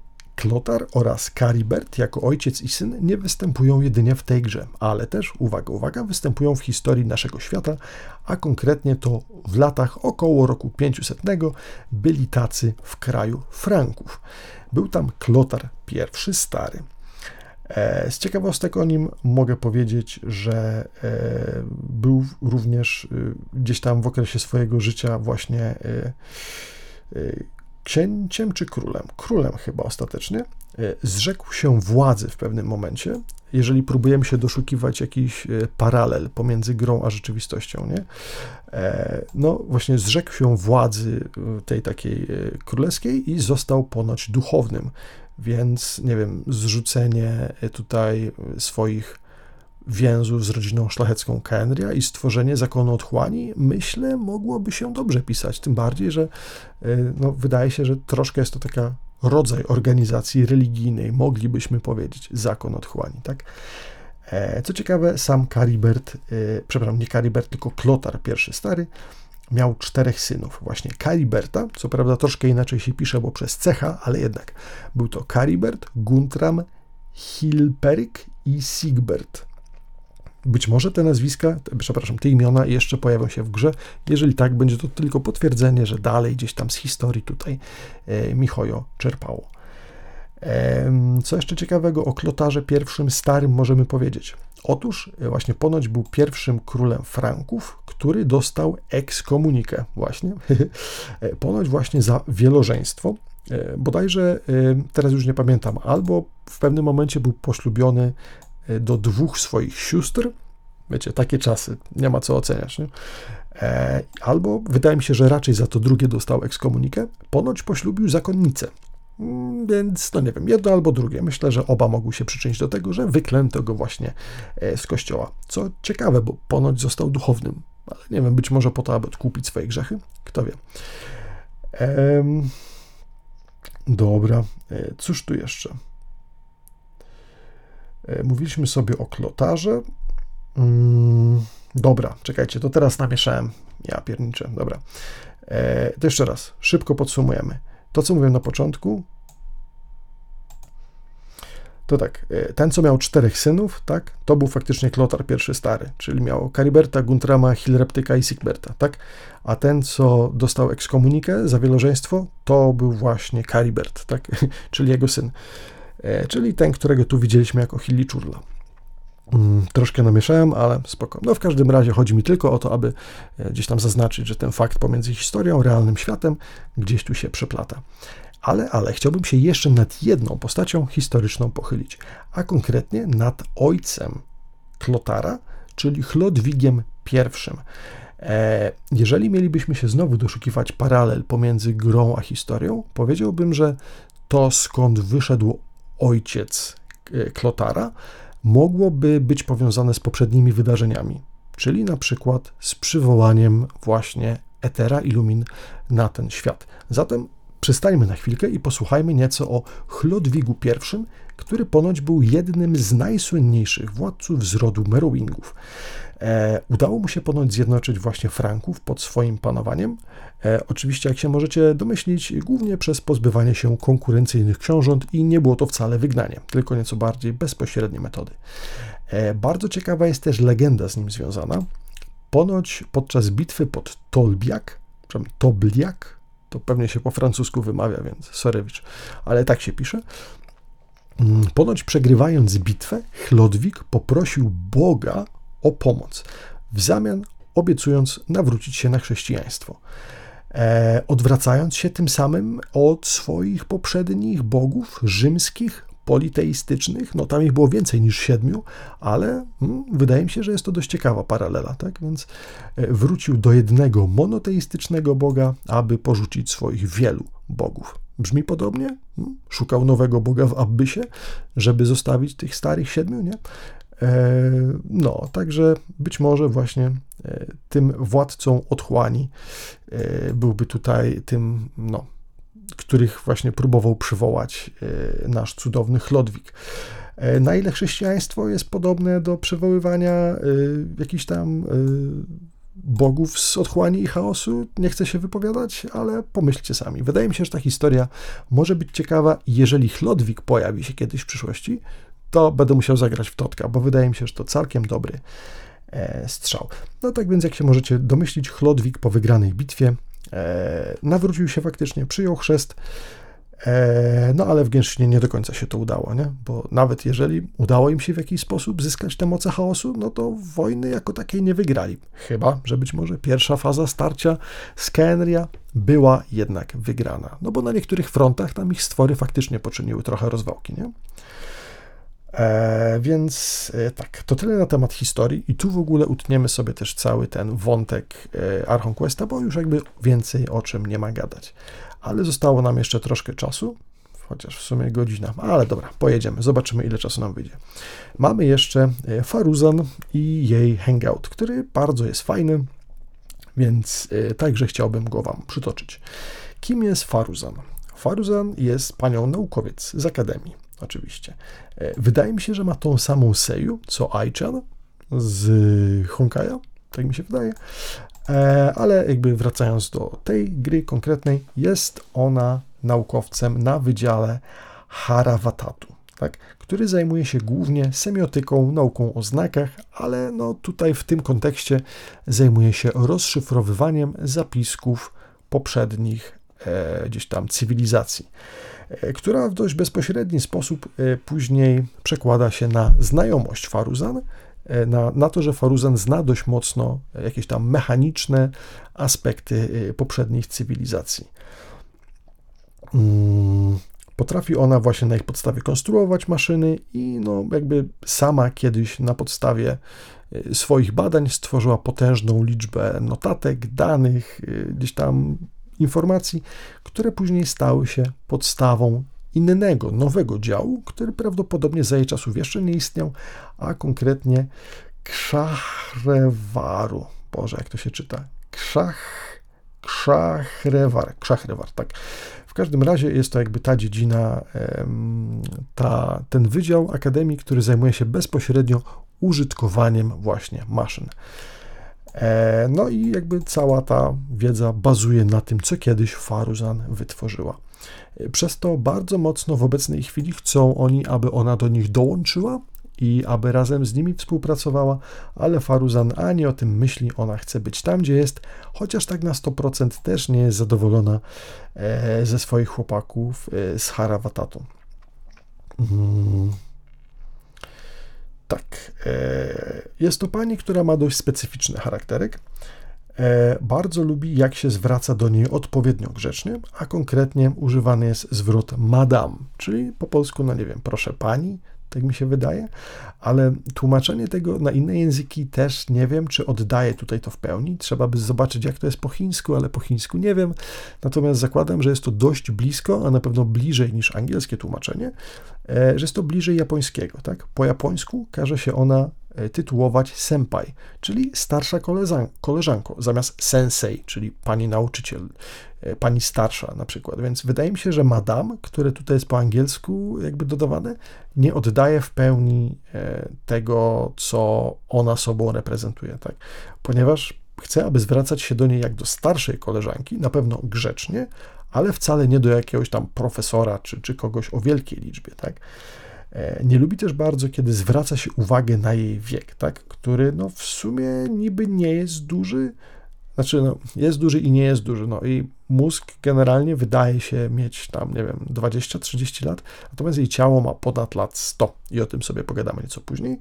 Klotar oraz Caribert jako ojciec i syn nie występują jedynie w tej grze, ale też, uwaga, występują w historii naszego świata, a konkretnie to w latach około roku 500 byli tacy w kraju Franków. Był tam Klotar I Stary. Z ciekawostek o nim mogę powiedzieć, że był również gdzieś tam w okresie swojego życia właśnie księciem czy królem? Królem chyba ostatecznie. Zrzekł się władzy w pewnym momencie, jeżeli próbujemy się doszukiwać jakiś paralel pomiędzy grą a rzeczywistością, nie? No właśnie zrzekł się władzy tej takiej królewskiej i został ponoć duchownym, więc nie wiem, zrzucenie tutaj swoich więzów z rodziną szlachecką Khaenri'ah i stworzenie zakonu otchłani, myślę, mogłoby się dobrze pisać, tym bardziej, że no, wydaje się, że troszkę jest to taka rodzaj organizacji religijnej, moglibyśmy powiedzieć, zakon otchłani, tak? Co ciekawe, sam Caribert, przepraszam, nie Caribert, tylko Klotar I Stary, miał 4 synów, właśnie Cariberta, co prawda troszkę inaczej się pisze, bo przez cecha, ale jednak był to Caribert, Guntram, Hilperyk i Sigbert. Być może te nazwiska, te imiona jeszcze pojawią się w grze. Jeżeli tak, będzie to tylko potwierdzenie, że dalej gdzieś tam z historii tutaj Mihojo czerpało. Co jeszcze ciekawego o Klotarze I Starym możemy powiedzieć? Otóż właśnie ponoć był pierwszym królem Franków, który dostał ekskomunikę właśnie. Ponoć właśnie za wielożeństwo. Bodajże, teraz już nie pamiętam, albo w pewnym momencie był poślubiony do 2 swoich sióstr, wiecie, takie czasy, nie ma co oceniać, nie? Albo, wydaje mi się, że raczej za to drugie dostał ekskomunikę, ponoć poślubił zakonnicę, więc, no nie wiem, jedno albo drugie, myślę, że oba mogły się przyczynić do tego, że wyklęto go właśnie z kościoła, co ciekawe, bo ponoć został duchownym, ale nie wiem, być może po to, aby odkupić swoje grzechy, kto wie. Dobra, cóż tu jeszcze? Mówiliśmy sobie o Klotarze. Dobra, czekajcie, to teraz namieszałem. Ja pierniczę, dobra. To jeszcze raz, szybko podsumujemy. To, co mówiłem na początku, to tak, ten, co miał 4 synów, tak, to był faktycznie Klotar I Stary, czyli miał Cariberta, Guntrama, Hilreptyka i Sigberta, tak, a ten, co dostał ekskomunikę za wielożeństwo, to był właśnie Caribert, tak, czyli jego syn. Czyli ten, którego tu widzieliśmy jako Hilliczurla. Troszkę namieszałem, ale spoko. No w każdym razie chodzi mi tylko o to, aby gdzieś tam zaznaczyć, że ten fakt pomiędzy historią, realnym światem gdzieś tu się przeplata. Ale chciałbym się jeszcze nad jedną postacią historyczną pochylić, a konkretnie nad ojcem Klotara, czyli Chlodwigiem I. Jeżeli mielibyśmy się znowu doszukiwać paralel pomiędzy grą a historią, powiedziałbym, że to, skąd wyszedł ojciec Klotara, mogłoby być powiązane z poprzednimi wydarzeniami, czyli na przykład z przywołaniem właśnie Etera i Lumin na ten świat. Zatem przystańmy na chwilkę i posłuchajmy nieco o Chlodwigu I, który ponoć był jednym z najsłynniejszych władców z rodu Merołingów. Udało mu się ponoć zjednoczyć właśnie Franków pod swoim panowaniem. Oczywiście, jak się możecie domyślić, głównie przez pozbywanie się konkurencyjnych książąt i nie było to wcale wygnanie, tylko nieco bardziej bezpośrednie metody. Bardzo ciekawa jest też legenda z nim związana. Ponoć podczas bitwy pod Tobliak, to pewnie się po francusku wymawia, więc sorrywicz, ale tak się pisze. Ponoć przegrywając bitwę, Chlodwig poprosił Boga o pomoc, w zamian obiecując nawrócić się na chrześcijaństwo, odwracając się tym samym od swoich poprzednich bogów rzymskich, politeistycznych. No tam ich było więcej niż 7, ale wydaje mi się, że jest to dość ciekawa paralela, tak? Więc wrócił do jednego monoteistycznego boga, aby porzucić swoich wielu bogów. Brzmi podobnie? Szukał nowego boga w Abyssie, żeby zostawić tych starych 7, nie? No, także być może właśnie tym władcą otchłani byłby tutaj tym, no, których właśnie próbował przywołać nasz cudowny Chlodwig. Na ile chrześcijaństwo jest podobne do przywoływania jakichś tam bogów z otchłani i chaosu. Nie chcę się wypowiadać, ale pomyślcie sami. Wydaje mi się, że ta historia może być ciekawa. Jeżeli Chlodwig pojawi się kiedyś w przyszłości, to będę musiał zagrać w Totka, bo wydaje mi się, że to całkiem dobry strzał. No tak więc, jak się możecie domyślić, Chlodwig po wygranej bitwie nawrócił się faktycznie, przyjął chrzest, no ale w Genshinie nie do końca się to udało, nie? Bo nawet jeżeli udało im się w jakiś sposób zyskać te moce chaosu, no to wojny jako takiej nie wygrali. Chyba że być może pierwsza faza starcia z Khaenri'ah była jednak wygrana. No bo na niektórych frontach tam ich stwory faktycznie poczyniły trochę rozwałki, nie? Więc tak, to tyle na temat historii i tu w ogóle utniemy sobie też cały ten wątek Archon Questa, bo już jakby więcej o czym nie ma gadać. Ale zostało nam jeszcze troszkę czasu, chociaż w sumie godzina, ale dobra, pojedziemy, zobaczymy ile czasu nam wyjdzie. Mamy jeszcze Faruzan i jej hangout, który bardzo jest fajny, więc także chciałbym go wam przytoczyć. Kim jest Faruzan? Faruzan jest panią naukowiec z Akademii. Oczywiście. Wydaje mi się, że ma tą samą seju, co Aichan z Honkai'a, tak mi się wydaje, ale jakby wracając do tej gry konkretnej, jest ona naukowcem na wydziale Haravatatu, tak? Który zajmuje się głównie semiotyką, nauką o znakach, ale no tutaj w tym kontekście zajmuje się rozszyfrowywaniem zapisków poprzednich gdzieś tam cywilizacji, która w dość bezpośredni sposób później przekłada się na znajomość Faruzan, na to, że Faruzan zna dość mocno jakieś tam mechaniczne aspekty poprzednich cywilizacji. Potrafi ona właśnie na ich podstawie konstruować maszyny i no jakby sama kiedyś na podstawie swoich badań stworzyła potężną liczbę notatek, danych, gdzieś tam informacji, które później stały się podstawą innego, nowego działu, który prawdopodobnie za jej czasów jeszcze nie istniał, a konkretnie Kshahrewaru. Boże, jak to się czyta? Kshahrevar, tak. W każdym razie jest to jakby ta dziedzina, ten wydział Akademii, który zajmuje się bezpośrednio użytkowaniem właśnie maszyn. No i jakby cała ta wiedza bazuje na tym, co kiedyś Faruzan wytworzyła. Przez to bardzo mocno w obecnej chwili chcą oni, aby ona do nich dołączyła i aby razem z nimi współpracowała, ale Faruzan ani o tym myśli, ona chce być tam, gdzie jest, chociaż tak na 100% też nie jest zadowolona ze swoich chłopaków z Haravatatu. Tak, jest to pani, która ma dość specyficzny charakterek. Bardzo lubi, jak się zwraca do niej odpowiednio grzecznie, a konkretnie używany jest zwrot madame, czyli po polsku, no nie wiem, proszę pani, tak mi się wydaje, ale tłumaczenie tego na inne języki też nie wiem, czy oddaje tutaj to w pełni. Trzeba by zobaczyć, jak to jest po chińsku, ale po chińsku nie wiem. Natomiast zakładam, że jest to dość blisko, a na pewno bliżej niż angielskie tłumaczenie, że jest to bliżej japońskiego, tak? Po japońsku każe się ona tytułować senpai, czyli starsza koleżanko, zamiast sensei, czyli pani nauczyciel, pani starsza na przykład. Więc wydaje mi się, że madame, które tutaj jest po angielsku jakby dodawane, nie oddaje w pełni tego, co ona sobą reprezentuje, tak? Ponieważ chce, aby zwracać się do niej jak do starszej koleżanki, na pewno grzecznie, ale wcale nie do jakiegoś tam profesora czy kogoś o wielkiej liczbie, tak? Nie lubi też bardzo, kiedy zwraca się uwagę na jej wiek, tak? Który no, w sumie niby nie jest duży, znaczy no, jest duży i nie jest duży, no i mózg generalnie wydaje się mieć tam, nie wiem, 20-30 lat, natomiast jej ciało ma ponad lat 100 i o tym sobie pogadamy nieco później.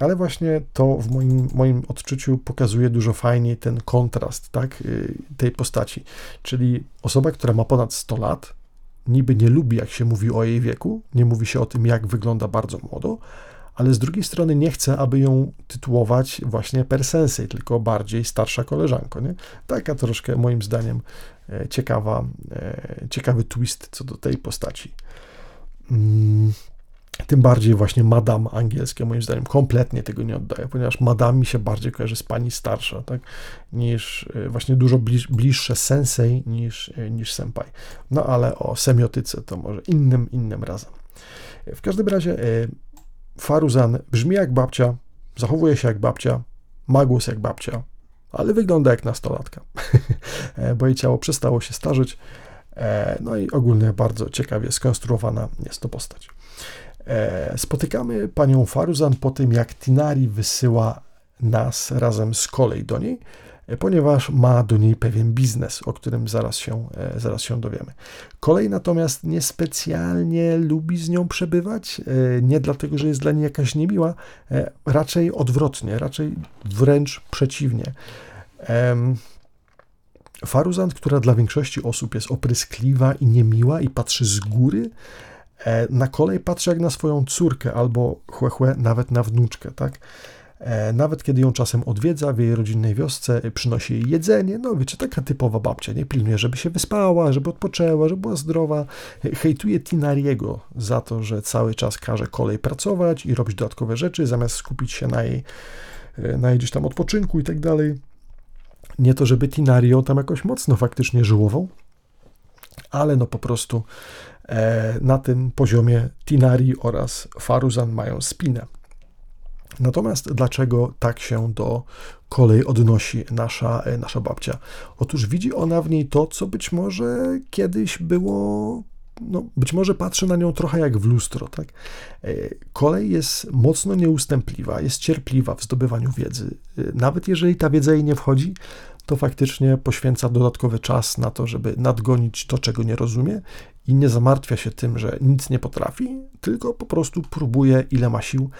Ale właśnie to w moim odczuciu pokazuje dużo fajniej ten kontrast, tak? Tej postaci, czyli osoba, która ma ponad 100 lat, niby nie lubi, jak się mówi o jej wieku, nie mówi się o tym, jak wygląda bardzo młodo, ale z drugiej strony nie chce, aby ją tytułować właśnie per sensei, tylko bardziej starsza koleżanko, nie? Taka troszkę moim zdaniem ciekawy twist co do tej postaci. Tym bardziej właśnie madam angielskie moim zdaniem kompletnie tego nie oddaje, ponieważ madam mi się bardziej kojarzy z pani starsza, tak, niż właśnie dużo bliższe sensei niż senpai. No ale o semiotyce to może innym razem. W każdym razie Faruzan brzmi jak babcia, zachowuje się jak babcia, Ma głos jak babcia, ale wygląda jak nastolatka, bo jej ciało przestało się starzeć. No i ogólnie bardzo ciekawie skonstruowana jest to postać. Spotykamy panią Faruzan po tym, jak Tinari wysyła nas razem z kolei do niej, ponieważ ma do niej pewien biznes, o którym zaraz się dowiemy. Kolej natomiast niespecjalnie lubi z nią przebywać, nie dlatego, że jest dla niej jakaś niemiła, raczej odwrotnie, raczej wręcz przeciwnie. Faruzan, która dla większości osób jest opryskliwa i niemiła i patrzy z góry, na kolej patrzy jak na swoją córkę albo chłe, nawet na wnuczkę, tak? Nawet kiedy ją czasem odwiedza w jej rodzinnej wiosce, przynosi jej jedzenie, no wiecie, taka typowa babcia, nie? Pilnuje, żeby się wyspała, żeby odpoczęła, żeby była zdrowa. Hejtuje Tinariego za to, że cały czas każe kolej pracować i robić dodatkowe rzeczy, zamiast skupić się na jej gdzieś tam odpoczynku i tak dalej. Nie to, żeby Tinari ją tam jakoś mocno faktycznie żyłował, ale no po prostu na tym poziomie Tinari oraz Faruzan mają spinę. Natomiast dlaczego tak się do kolei odnosi nasza babcia? Otóż widzi ona w niej to, co być może kiedyś było, no być może patrzy na nią trochę jak w lustro, tak? Kolej jest mocno nieustępliwa, jest cierpliwa w zdobywaniu wiedzy. Nawet jeżeli ta wiedza jej nie wchodzi, to faktycznie poświęca dodatkowy czas na to, żeby nadgonić to, czego nie rozumie i nie zamartwia się tym, że nic nie potrafi, tylko po prostu próbuje ile ma sił,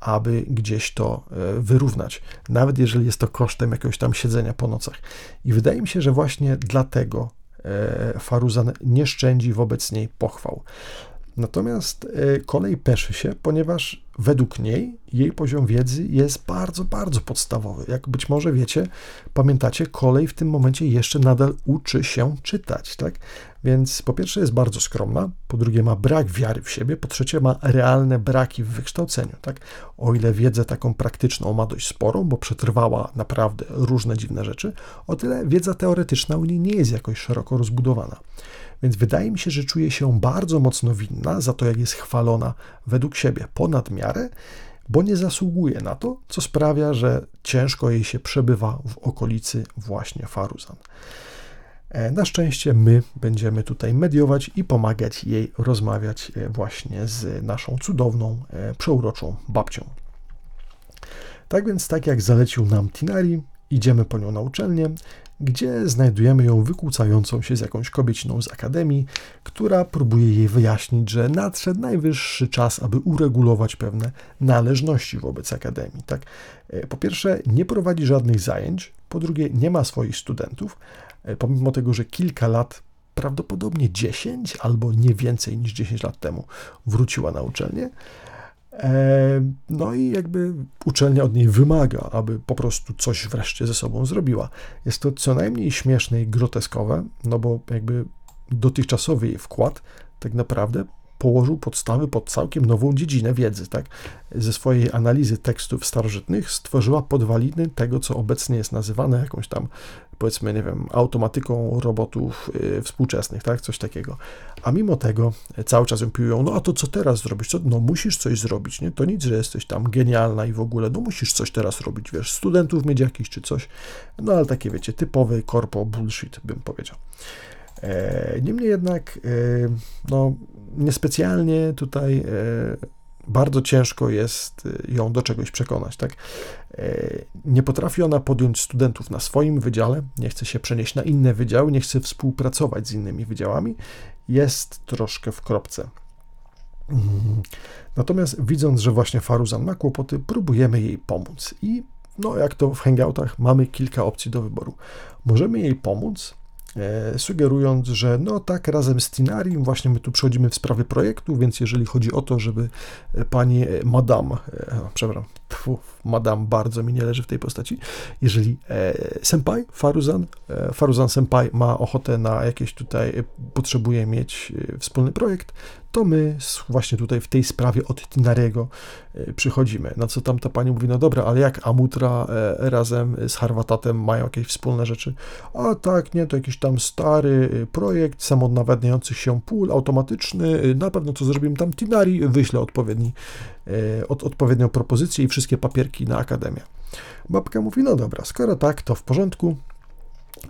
aby gdzieś to wyrównać, nawet jeżeli jest to kosztem jakiegoś tam siedzenia po nocach. I wydaje mi się, że właśnie dlatego Faruzan nie szczędzi wobec niej pochwał. Natomiast kolej peszy się, ponieważ według niej jej poziom wiedzy jest bardzo, bardzo podstawowy. Jak być może wiecie, pamiętacie, kolej w tym momencie jeszcze nadal uczy się czytać, tak? Więc po pierwsze jest bardzo skromna, po drugie ma brak wiary w siebie, po trzecie ma realne braki w wykształceniu, tak? O ile wiedzę taką praktyczną ma dość sporą, bo przetrwała naprawdę różne dziwne rzeczy, o tyle wiedza teoretyczna u niej nie jest jakoś szeroko rozbudowana. Więc wydaje mi się, że czuje się bardzo mocno winna za to, jak jest chwalona według siebie ponad miarę, bo nie zasługuje na to, co sprawia, że ciężko jej się przebywa w okolicy właśnie Faruzan. Na szczęście my będziemy tutaj mediować i pomagać jej rozmawiać właśnie z naszą cudowną, przeuroczą babcią. Tak więc, tak jak zalecił nam Tinari, idziemy po nią na uczelnię, gdzie znajdujemy ją wykłócającą się z jakąś kobieciną z Akademii, która próbuje jej wyjaśnić, że nadszedł najwyższy czas, aby uregulować pewne należności wobec Akademii. Tak? Po pierwsze, nie prowadzi żadnych zajęć, po drugie, nie ma swoich studentów, pomimo tego, że kilka lat, prawdopodobnie 10 albo nie więcej niż 10 lat temu wróciła na uczelnię. No i jakby uczelnia od niej wymaga, aby po prostu coś wreszcie ze sobą zrobiła. Jest to co najmniej śmieszne i groteskowe, no bo jakby dotychczasowy jej wkład tak naprawdę położył podstawy pod całkiem nową dziedzinę wiedzy, tak? Ze swojej analizy tekstów starożytnych stworzyła podwaliny tego, co obecnie jest nazywane jakąś tam, powiedzmy, nie wiem, automatyką robotów współczesnych, tak? Coś takiego. A mimo tego cały czas ją piłują, no a to co teraz zrobić? Co? No musisz coś zrobić, nie? To nic, że jesteś tam genialna i w ogóle, no musisz coś teraz robić, wiesz, studentów mieć jakichś czy coś. No ale takie, wiecie, typowy korpo bullshit, bym powiedział. Niemniej jednak, no, niespecjalnie tutaj bardzo ciężko jest ją do czegoś przekonać, tak? Nie potrafi ona podjąć studentów na swoim wydziale, nie chce się przenieść na inne wydziały, nie chce współpracować z innymi wydziałami, jest troszkę w kropce. Natomiast widząc, że właśnie Faruzan ma kłopoty, próbujemy jej pomóc i no, jak to w hangoutach, mamy kilka opcji do wyboru. Możemy jej pomóc, sugerując, że no tak, razem z Tinarim właśnie my tu przychodzimy w sprawie projektu, więc jeżeli chodzi o to, żeby pani madam bardzo mi nie leży w tej postaci, jeżeli senpai, Faruzan senpai ma ochotę na jakieś tutaj, potrzebuje mieć wspólny projekt, to my właśnie tutaj w tej sprawie od Tinariego przychodzimy. Na co tam ta pani mówi, no dobra, ale jak Amutra razem z Harawatatem mają jakieś wspólne rzeczy? A tak, nie, to jakiś tam stary projekt samonawadniających się pól automatyczny, na pewno co zrobimy tam Tinari, wyślę odpowiedni odpowiednią propozycję i wszystkie papierki na Akademię. Babka mówi, no dobra, skoro tak, to w porządku.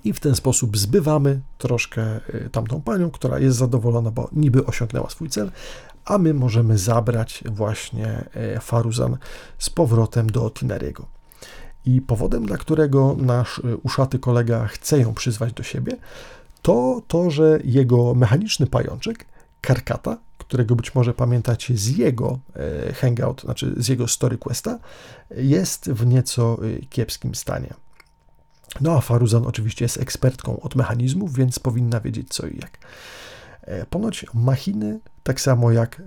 I w ten sposób zbywamy troszkę tamtą panią, która jest zadowolona, bo niby osiągnęła swój cel, a my możemy zabrać właśnie Faruzan z powrotem do Tinariego. I powodem, dla którego nasz uszaty kolega chce ją przyzwać do siebie, to to, że jego mechaniczny pajączek, Karkata, którego być może pamiętacie z jego hangout, znaczy z jego story questa, jest w nieco kiepskim stanie. No a Faruzan oczywiście jest ekspertką od mechanizmów, więc powinna wiedzieć co i jak. Ponoć machiny, tak samo jak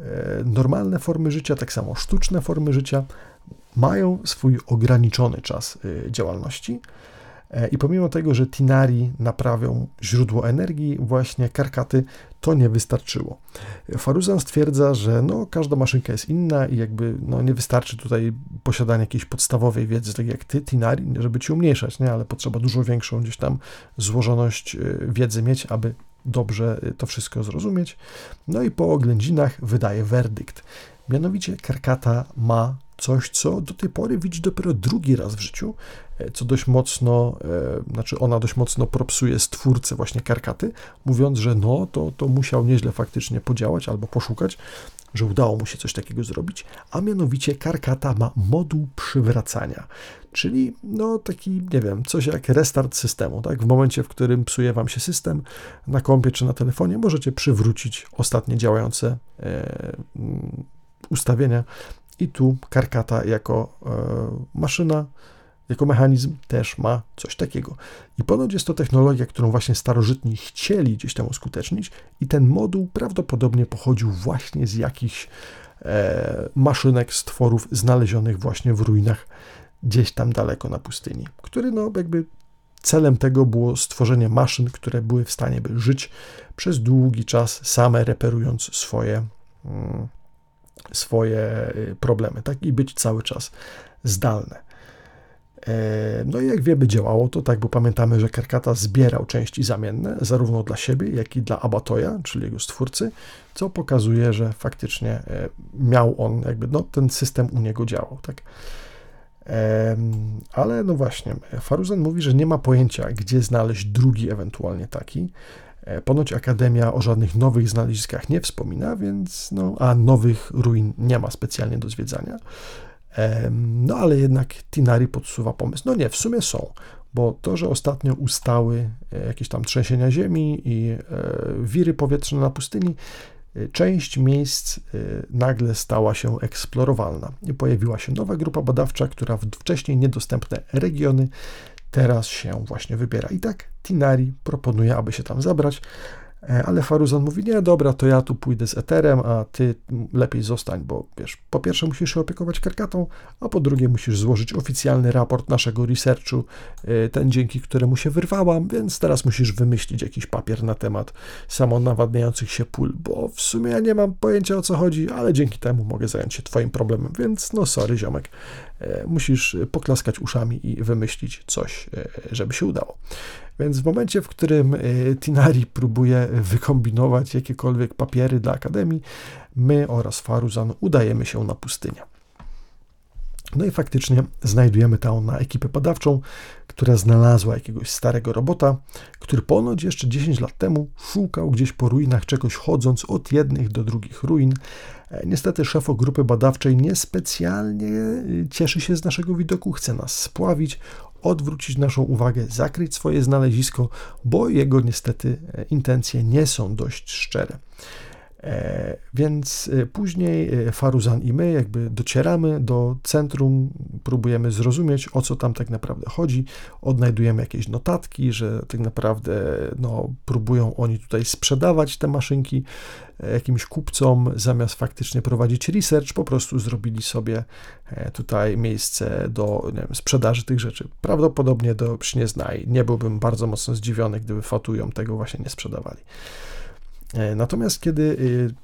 normalne formy życia, tak samo sztuczne formy życia, mają swój ograniczony czas działalności i pomimo tego, że Tinari naprawią źródło energii, właśnie Karkaty to nie wystarczyło. Faruzan stwierdza, że no, każda maszynka jest inna i jakby no, nie wystarczy tutaj posiadanie jakiejś podstawowej wiedzy, tak jak ty, Tinari, żeby ci umniejszać, nie? Ale potrzeba dużo większą gdzieś tam złożoność wiedzy mieć, aby dobrze to wszystko zrozumieć. No i po oględzinach wydaje werdykt. Mianowicie Karkata ma coś, co do tej pory widzi dopiero drugi raz w życiu, co dość mocno, znaczy ona dość mocno propsuje stwórcę właśnie Karkaty, mówiąc, że no to musiał nieźle faktycznie podziałać albo poszukać, że udało mu się coś takiego zrobić, a mianowicie Karkata ma moduł przywracania, czyli no taki, nie wiem, coś jak restart systemu, tak? W momencie, w którym psuje wam się system na kompie czy na telefonie, możecie przywrócić ostatnie działające ustawienia. I tu Karkata jako maszyna, jako mechanizm też ma coś takiego. I ponoć jest to technologia, którą właśnie starożytni chcieli gdzieś tam uskutecznić i ten moduł prawdopodobnie pochodził właśnie z jakichś maszynek, stworów znalezionych właśnie w ruinach gdzieś tam daleko na pustyni, który no jakby celem tego było stworzenie maszyn, które były w stanie by żyć przez długi czas same reperując swoje problemy, tak, i być cały czas zdalne. No i jak wiemy, działało to tak, bo pamiętamy, że Karkata zbierał części zamienne, zarówno dla siebie, jak i dla Abatoja, czyli jego stwórcy, co pokazuje, że faktycznie miał on, jakby, no ten system u niego działał, tak. Ale no właśnie, Faruzan mówi, że nie ma pojęcia, gdzie znaleźć drugi ewentualnie taki. Ponoć Akademia o żadnych nowych znaleziskach nie wspomina, więc no, a nowych ruin nie ma specjalnie do zwiedzania. No ale jednak Tinari podsuwa pomysł. No nie, w sumie są, bo to, że ostatnio ustały jakieś tam trzęsienia ziemi i wiry powietrzne na pustyni, część miejsc nagle stała się eksplorowalna. I pojawiła się nowa grupa badawcza, która w wcześniej niedostępne regiony teraz się właśnie wybiera. I tak Tinari proponuje, aby się tam zabrać, ale Faruzan mówi, nie, dobra, to ja tu pójdę z Eterem, a ty lepiej zostań, bo wiesz, po pierwsze musisz się opiekować Karkatą, a po drugie musisz złożyć oficjalny raport naszego researchu, ten dzięki któremu się wyrwałam, więc teraz musisz wymyślić jakiś papier na temat samonawadniających się pól, bo w sumie ja nie mam pojęcia o co chodzi, ale dzięki temu mogę zająć się twoim problemem, więc no sorry ziomek, musisz poklaskać uszami i wymyślić coś, żeby się udało. Więc w momencie, w którym Tinari próbuje wykombinować jakiekolwiek papiery dla Akademii, my oraz Faruzan udajemy się na pustynię. No i faktycznie znajdujemy tam na ekipę badawczą, która znalazła jakiegoś starego robota, który ponoć jeszcze 10 lat temu szukał gdzieś po ruinach czegoś, chodząc od jednych do drugich ruin. Niestety szefo grupy badawczej niespecjalnie cieszy się z naszego widoku, chce nas spławić, odwrócić naszą uwagę, zakryć swoje znalezisko, bo jego niestety intencje nie są dość szczere. Więc później Faruzan i my jakby docieramy do centrum, próbujemy zrozumieć, o co tam tak naprawdę chodzi, odnajdujemy jakieś notatki, że tak naprawdę no, próbują oni tutaj sprzedawać te maszynki jakimś kupcom, zamiast faktycznie prowadzić research, po prostu zrobili sobie tutaj miejsce do, nie wiem, sprzedaży tych rzeczy. Prawdopodobnie do przynieznaj. Nie byłbym bardzo mocno zdziwiony, gdyby Fatują tego właśnie nie sprzedawali. Natomiast kiedy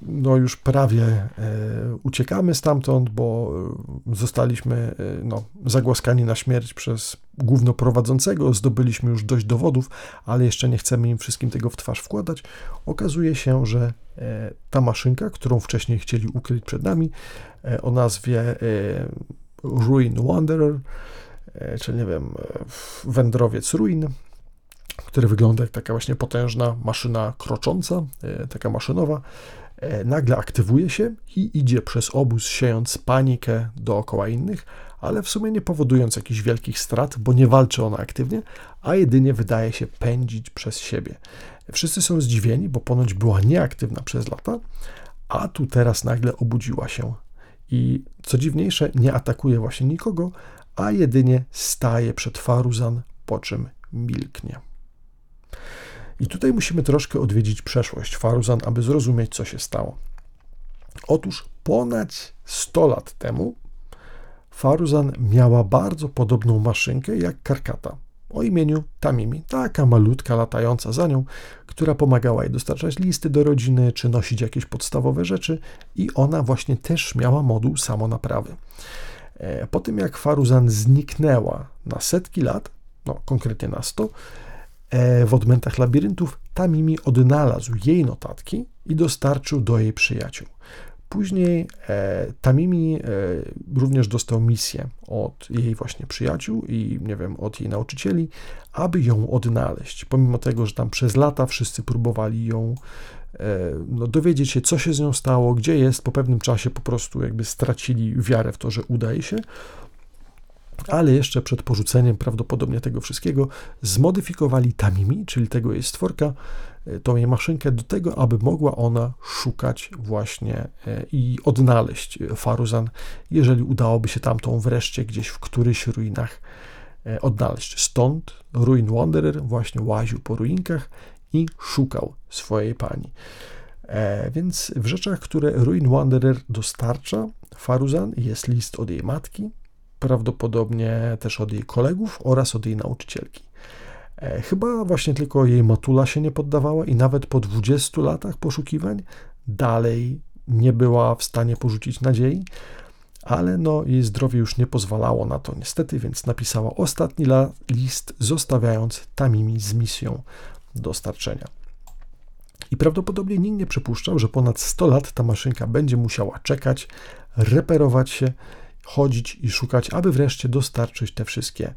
no już prawie uciekamy stamtąd, bo zostaliśmy no, zagłaskani na śmierć przez głównoprowadzącego, zdobyliśmy już dość dowodów, ale jeszcze nie chcemy im wszystkim tego w twarz wkładać, okazuje się, że ta maszynka, którą wcześniej chcieli ukryć przed nami, o nazwie Ruin Wanderer, czyli nie wiem, wędrowiec ruin, który wygląda jak taka właśnie potężna maszyna krocząca, taka maszynowa, nagle aktywuje się i idzie przez obóz, siejąc panikę dookoła innych, ale w sumie nie powodując jakichś wielkich strat, bo nie walczy ona aktywnie, a jedynie wydaje się pędzić przez siebie. Wszyscy są zdziwieni, bo ponoć była nieaktywna przez lata, a tu teraz nagle obudziła się. I co dziwniejsze, nie atakuje właśnie nikogo, a jedynie staje przed Faruzan, po czym milknie. I tutaj musimy troszkę odwiedzić przeszłość Faruzan, aby zrozumieć, co się stało. Otóż ponad 100 lat temu Faruzan miała bardzo podobną maszynkę jak Karkata o imieniu Tamimi, taka malutka latająca za nią, która pomagała jej dostarczać listy do rodziny, czy nosić jakieś podstawowe rzeczy, i ona właśnie też miała moduł samonaprawy. Po tym jak Faruzan zniknęła na setki lat, no konkretnie na 100, w odmętach labiryntów, Tamimi odnalazł jej notatki i dostarczył do jej przyjaciół. Później Tamimi również dostał misję od jej właśnie przyjaciół i nie wiem, od jej nauczycieli, aby ją odnaleźć. Pomimo tego, że tam przez lata wszyscy próbowali ją dowiedzieć się, co się z nią stało, gdzie jest, po pewnym czasie po prostu jakby stracili wiarę w to, że udaje się. Ale jeszcze przed porzuceniem prawdopodobnie tego wszystkiego zmodyfikowali Tamimi, czyli tego jej stworka, tą jej maszynkę do tego, aby mogła ona szukać właśnie i odnaleźć Faruzan, jeżeli udałoby się tamtą wreszcie gdzieś w któryś ruinach odnaleźć. Stąd Ruin Wanderer właśnie łaził po ruinkach i szukał swojej pani. Więc w rzeczach, które Ruin Wanderer dostarcza Faruzan, jest list od jej matki, prawdopodobnie też od jej kolegów oraz od jej nauczycielki. Chyba właśnie tylko jej matula się nie poddawała i nawet po 20 latach poszukiwań dalej nie była w stanie porzucić nadziei, ale no jej zdrowie już nie pozwalało na to niestety, więc napisała ostatni list, zostawiając Tamimi z misją dostarczenia. I prawdopodobnie nikt nie przypuszczał, że ponad 100 lat ta maszynka będzie musiała czekać, reperować się, chodzić i szukać, aby wreszcie dostarczyć te wszystkie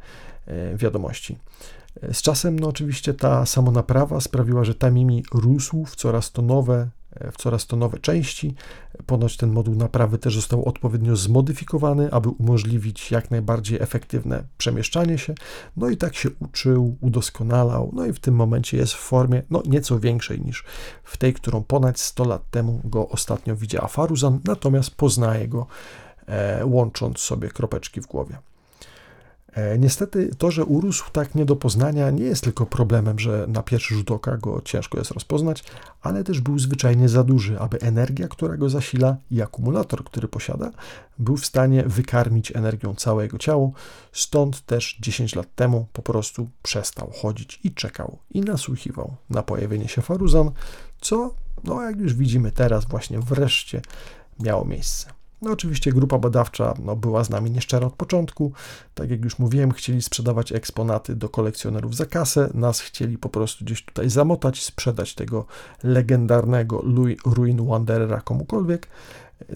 wiadomości. Z czasem, no oczywiście, ta samonaprawa sprawiła, że Tamimi rósł w coraz to nowe części. Ponoć ten moduł naprawy też został odpowiednio zmodyfikowany, aby umożliwić jak najbardziej efektywne przemieszczanie się. No i tak się uczył, udoskonalał, no i w tym momencie jest w formie no nieco większej niż w tej, którą ponad 100 lat temu go ostatnio widziała Faruzan, natomiast poznaje go, łącząc sobie kropeczki w głowie. Niestety to, że urósł tak nie do poznania, nie jest tylko problemem, że na pierwszy rzut oka go ciężko jest rozpoznać, ale też był zwyczajnie za duży, aby energia, która go zasila, i akumulator, który posiada, był w stanie wykarmić energią całe jego ciało, stąd też 10 lat temu po prostu przestał chodzić i czekał i nasłuchiwał na pojawienie się Faruzan, co, no jak już widzimy teraz, właśnie wreszcie miało miejsce. No oczywiście grupa badawcza była z nami nieszczera od początku. Tak jak już mówiłem, chcieli sprzedawać eksponaty do kolekcjonerów za kasę. Nas chcieli po prostu gdzieś tutaj zamotać, sprzedać tego legendarnego Ruin Wanderera komukolwiek.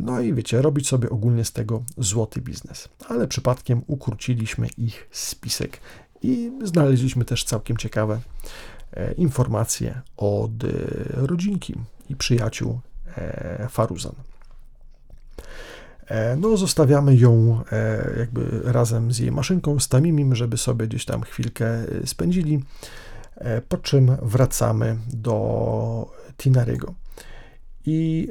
No i wiecie, robić sobie ogólnie z tego złoty biznes. Ale przypadkiem ukróciliśmy ich spisek i znaleźliśmy też całkiem ciekawe informacje od rodzinki i przyjaciół Faruzan. No zostawiamy ją jakby razem z jej maszynką, z Tamimim, żeby sobie gdzieś tam chwilkę spędzili, po czym wracamy do Tinariego. I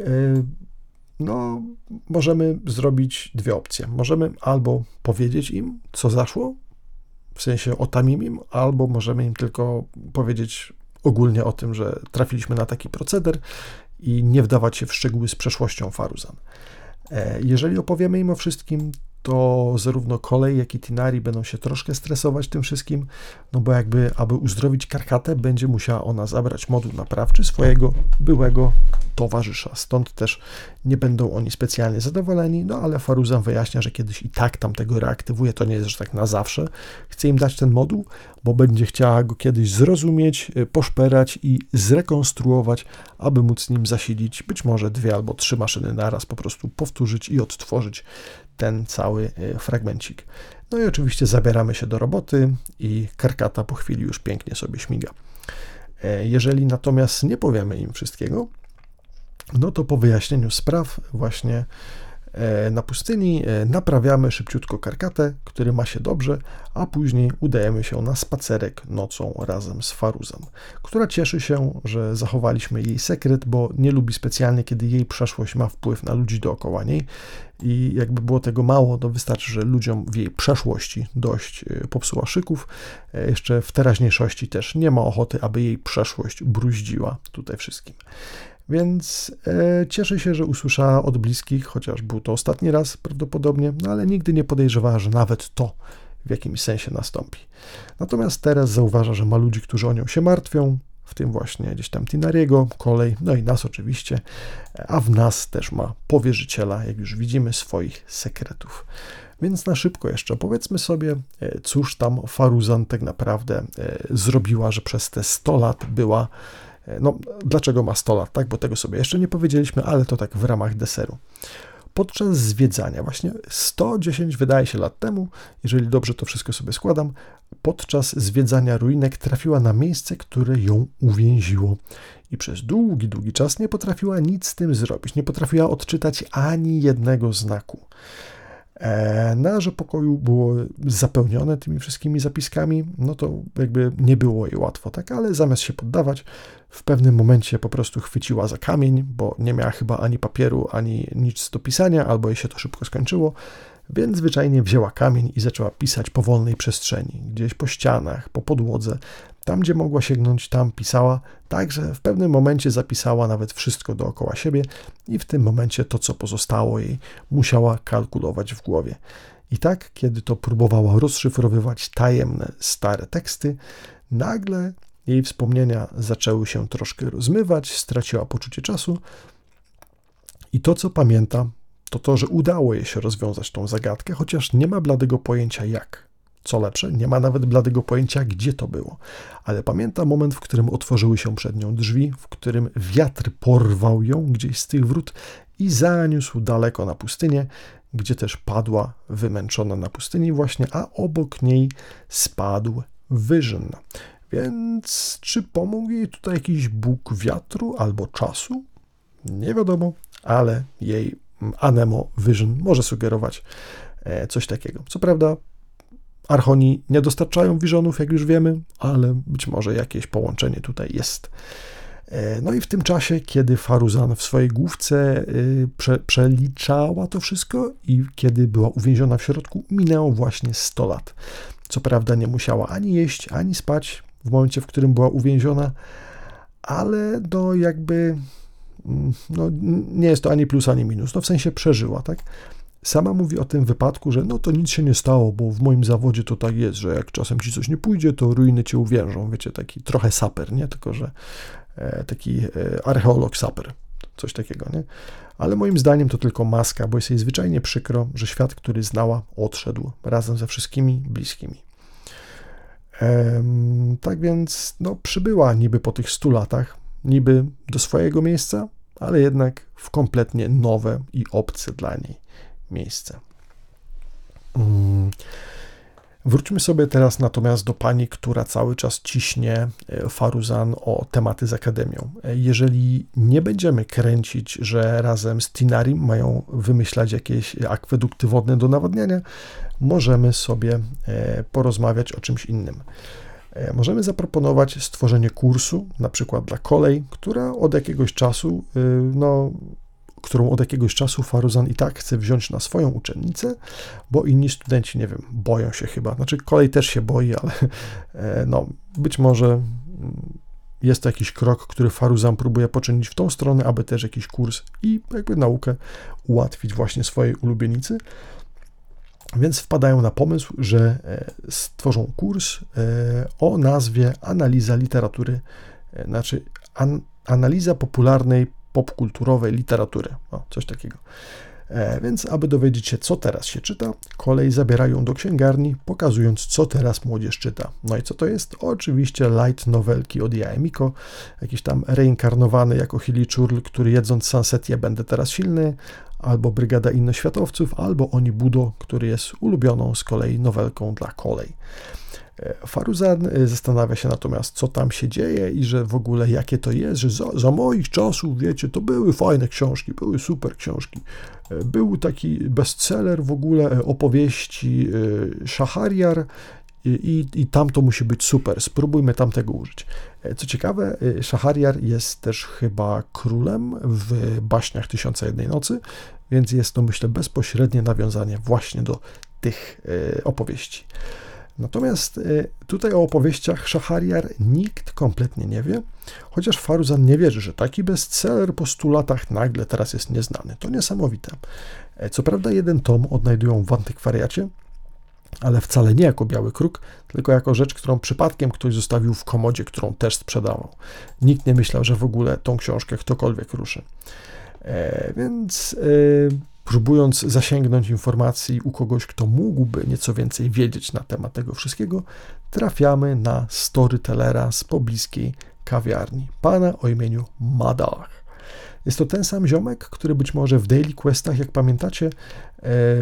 no możemy zrobić dwie opcje. Możemy albo powiedzieć im, co zaszło, w sensie o Tamimim, albo możemy im tylko powiedzieć ogólnie o tym, że trafiliśmy na taki proceder i nie wdawać się w szczegóły z przeszłością Faruzan. Jeżeli opowiemy im o wszystkim, to zarówno Kolej, jak i Tinari będą się troszkę stresować tym wszystkim, no bo jakby, aby uzdrowić Karkatę, będzie musiała ona zabrać moduł naprawczy swojego byłego towarzysza. Stąd też nie będą oni specjalnie zadowoleni, no ale Faruzan wyjaśnia, że kiedyś i tak tamtego reaktywuje, to nie jest, że tak na zawsze. Chce im dać ten moduł, bo będzie chciała go kiedyś zrozumieć, poszperać i zrekonstruować, aby móc nim zasilić być może 2 albo 3 maszyny naraz, po prostu powtórzyć i odtworzyć ten cały fragmencik. No i oczywiście zabieramy się do roboty i Karkata po chwili już pięknie sobie śmiga. Jeżeli natomiast nie powiemy im wszystkiego, no to po wyjaśnieniu spraw właśnie na pustyni naprawiamy szybciutko Karkatę, który ma się dobrze, a później udajemy się na spacerek nocą razem z Faruzan, która cieszy się, że zachowaliśmy jej sekret, bo nie lubi specjalnie, kiedy jej przeszłość ma wpływ na ludzi dookoła niej i jakby było tego mało, to wystarczy, że ludziom w jej przeszłości dość popsuła szyków, jeszcze w teraźniejszości też nie ma ochoty, aby jej przeszłość bruździła tutaj wszystkim. Więc cieszy się, że usłyszała od bliskich, chociaż był to ostatni raz prawdopodobnie, no ale nigdy nie podejrzewała, że nawet to w jakimś sensie nastąpi. Natomiast teraz zauważa, że ma ludzi, którzy o nią się martwią, w tym właśnie gdzieś tam Tinariego, kolej, no i nas oczywiście, a w nas też ma powierzyciela, jak już widzimy, swoich sekretów. Więc na szybko jeszcze powiedzmy sobie, cóż tam Faruzan tak naprawdę zrobiła, że przez te 100 lat była. No, dlaczego ma 100 lat, tak? Bo tego sobie jeszcze nie powiedzieliśmy, ale to tak w ramach deseru. Podczas zwiedzania, właśnie 110 wydaje się lat temu, jeżeli dobrze to wszystko sobie składam, podczas zwiedzania ruinek trafiła na miejsce, które ją uwięziło i przez długi czas nie potrafiła nic z tym zrobić, nie potrafiła odczytać ani jednego znaku. Nasze pokoju było zapełnione tymi wszystkimi zapiskami, no to jakby nie było jej łatwo, tak, ale zamiast się poddawać, w pewnym momencie po prostu chwyciła za kamień, bo nie miała chyba ani papieru, ani nic do pisania, albo jej się to szybko skończyło, więc zwyczajnie wzięła kamień i zaczęła pisać po wolnej przestrzeni, gdzieś po ścianach, po podłodze, tam gdzie mogła sięgnąć, tam pisała, tak że w pewnym momencie zapisała nawet wszystko dookoła siebie i w tym momencie to, co pozostało jej, musiała kalkulować w głowie. I tak, kiedy to próbowała rozszyfrowywać tajemne, stare teksty, nagle jej wspomnienia zaczęły się troszkę rozmywać, straciła poczucie czasu i to, co pamięta, to to, że udało jej się rozwiązać tą zagadkę, chociaż nie ma bladego pojęcia jak. Co lepsze, nie ma nawet bladego pojęcia, gdzie to było. Ale pamięta moment, w którym otworzyły się przed nią drzwi, w którym wiatr porwał ją gdzieś z tych wrót i zaniósł daleko na pustynię, gdzie też padła wymęczona na pustyni właśnie, a obok niej spadł Vision. Więc czy pomógł jej tutaj jakiś bóg wiatru albo czasu? Nie wiadomo, ale jej anemo Vision może sugerować coś takiego. Co prawda Archoni nie dostarczają Visionów, jak już wiemy, ale być może jakieś połączenie tutaj jest. No i w tym czasie, kiedy Faruzan w swojej główce przeliczała to wszystko i kiedy była uwięziona w środku, minęło właśnie 100 lat. Co prawda nie musiała ani jeść, ani spać w momencie, w którym była uwięziona, ale do jakby... No, nie jest to ani plus, ani minus, no w sensie przeżyła, tak? Sama mówi o tym wypadku, że no to nic się nie stało, bo w moim zawodzie to tak jest, że jak czasem ci coś nie pójdzie, to ruiny cię uwiężą, wiecie, taki trochę saper, nie? Tylko, że taki archeolog saper, coś takiego, nie? Ale moim zdaniem to tylko maska, bo jest jej zwyczajnie przykro, że świat, który znała, odszedł razem ze wszystkimi bliskimi. Tak więc, no przybyła niby po tych 100 latach, niby do swojego miejsca, ale jednak w kompletnie nowe i obce dla niej miejsce. Wróćmy sobie teraz natomiast do pani, która cały czas ciśnie Faruzan o tematy z Akademią. Jeżeli nie będziemy kręcić, że razem z Tinarim mają wymyślać jakieś akwedukty wodne do nawadniania, możemy sobie porozmawiać o czymś innym. Możemy zaproponować stworzenie kursu, na przykład dla kolei, którą od jakiegoś czasu Faruzan i tak chce wziąć na swoją uczennicę, bo inni studenci, nie wiem, boją się chyba. Znaczy kolej też się boi, ale no, być może jest to jakiś krok, który Faruzan próbuje poczynić w tą stronę, aby też jakiś kurs i jakby naukę ułatwić właśnie swojej ulubienicy. Więc wpadają na pomysł, że stworzą kurs o nazwie Analiza popularnej popkulturowej literatury. O, coś takiego. Więc aby dowiedzieć się, co teraz się czyta, kolej zabierają do księgarni, pokazując, co teraz młodzież czyta. No i co to jest? Oczywiście light novelki od Jaemiko, jakiś tam reinkarnowany jako Hilichurl, który jedząc Sansetię będę teraz silny, albo Brygada Innoświatowców, albo Oni Budo, który jest ulubioną z kolei nowelką dla kolej. Faruzan zastanawia się natomiast, co tam się dzieje i że w ogóle jakie to jest, że za moich czasów, wiecie, to były fajne książki, były super książki. Był taki bestseller w ogóle opowieści Szahariar i tam to musi być super, spróbujmy tamtego użyć. Co ciekawe, Szahariar jest też chyba królem w Baśniach Tysiąca Jednej Nocy, więc jest to, myślę, bezpośrednie nawiązanie właśnie do tych opowieści. Natomiast tutaj o opowieściach Szahariar nikt kompletnie nie wie, chociaż Faruzan nie wierzy, że taki bestseller po 100 latach nagle teraz jest nieznany. To niesamowite. Co prawda jeden tom odnajdują w antykwariacie, ale wcale nie jako biały kruk, tylko jako rzecz, którą przypadkiem ktoś zostawił w komodzie, którą też sprzedawał. Nikt nie myślał, że w ogóle tą książkę ktokolwiek ruszy. Więc... Próbując zasięgnąć informacji u kogoś, kto mógłby nieco więcej wiedzieć na temat tego wszystkiego, trafiamy na storytellera z pobliskiej kawiarni, pana o imieniu Madach. Jest to ten sam ziomek, który być może w Daily Questach, jak pamiętacie,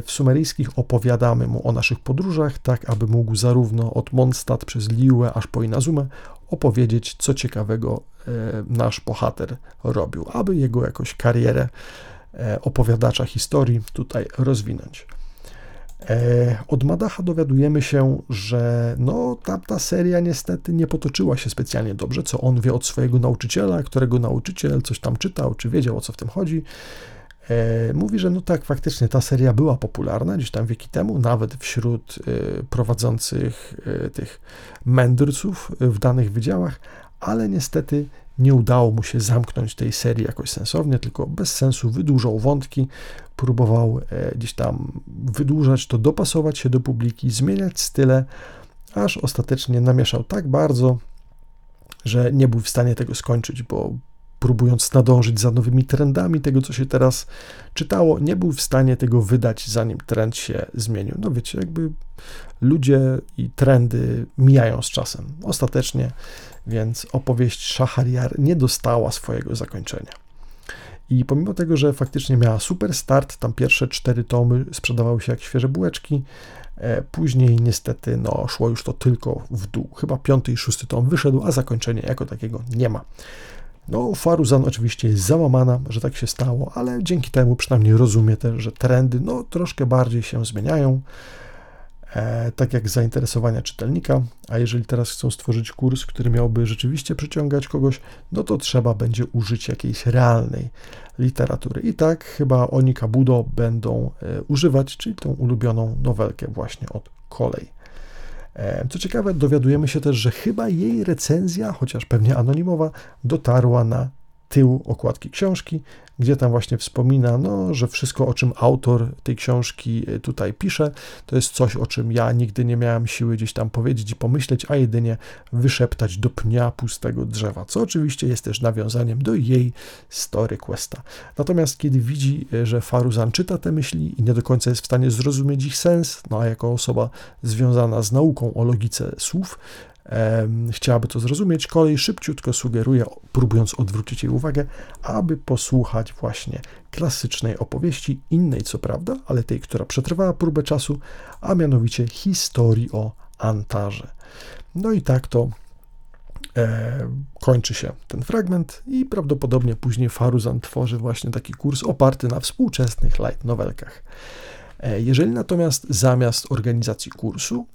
w sumeryjskich opowiadamy mu o naszych podróżach, tak aby mógł zarówno od Mondstadt przez Liyue aż po Inazumę opowiedzieć, co ciekawego nasz bohater robił, aby jego jakąś karierę opowiadacza historii tutaj rozwinąć. Od Madacha dowiadujemy się, że no tamta seria niestety nie potoczyła się specjalnie dobrze, co on wie od swojego nauczyciela, którego nauczyciel coś tam czytał, czy wiedział, o co w tym chodzi. Mówi, że no tak, faktycznie ta seria była popularna gdzieś tam wieki temu, nawet wśród prowadzących tych mędrców w danych wydziałach, ale niestety nie udało mu się zamknąć tej serii jakoś sensownie, tylko bez sensu wydłużał wątki, próbował gdzieś tam wydłużać to, dopasować się do publiki, zmieniać style, aż ostatecznie namieszał tak bardzo, że nie był w stanie tego skończyć, bo próbując nadążyć za nowymi trendami tego, co się teraz czytało, nie był w stanie tego wydać, zanim trend się zmienił. No wiecie, jakby ludzie i trendy mijają z czasem. Ostatecznie więc opowieść Szahariar nie dostała swojego zakończenia. I pomimo tego, że faktycznie miała super start, tam pierwsze 4 tomy sprzedawały się jak świeże bułeczki, później niestety no, szło już to tylko w dół. Chyba 5. i 6. tom wyszedł, a zakończenia jako takiego nie ma. No, Faruzan oczywiście jest załamana, że tak się stało, ale dzięki temu przynajmniej rozumie też, że trendy no, troszkę bardziej się zmieniają, tak jak zainteresowania czytelnika, a jeżeli teraz chcą stworzyć kurs, który miałby rzeczywiście przyciągać kogoś, no to trzeba będzie użyć jakiejś realnej literatury. I tak chyba Oni Budo będą używać, czyli tą ulubioną nowelkę właśnie od kolei. Co ciekawe, dowiadujemy się też, że chyba jej recenzja, chociaż pewnie anonimowa, dotarła na tył okładki książki, gdzie tam właśnie wspomina, no, że wszystko, o czym autor tej książki tutaj pisze, to jest coś, o czym ja nigdy nie miałem siły gdzieś tam powiedzieć i pomyśleć, a jedynie wyszeptać do pnia pustego drzewa, co oczywiście jest też nawiązaniem do jej story questa. Natomiast kiedy widzi, że Faruzan czyta te myśli i nie do końca jest w stanie zrozumieć ich sens, no a jako osoba związana z nauką o logice słów, chciałaby to zrozumieć, kolej szybciutko sugeruje, próbując odwrócić jej uwagę, aby posłuchać właśnie klasycznej opowieści, innej co prawda, ale tej, która przetrwała próbę czasu, a mianowicie historii o Antarze. No i tak to kończy się ten fragment i prawdopodobnie później Faruzan tworzy właśnie taki kurs oparty na współczesnych light novelkach. Jeżeli natomiast zamiast organizacji kursu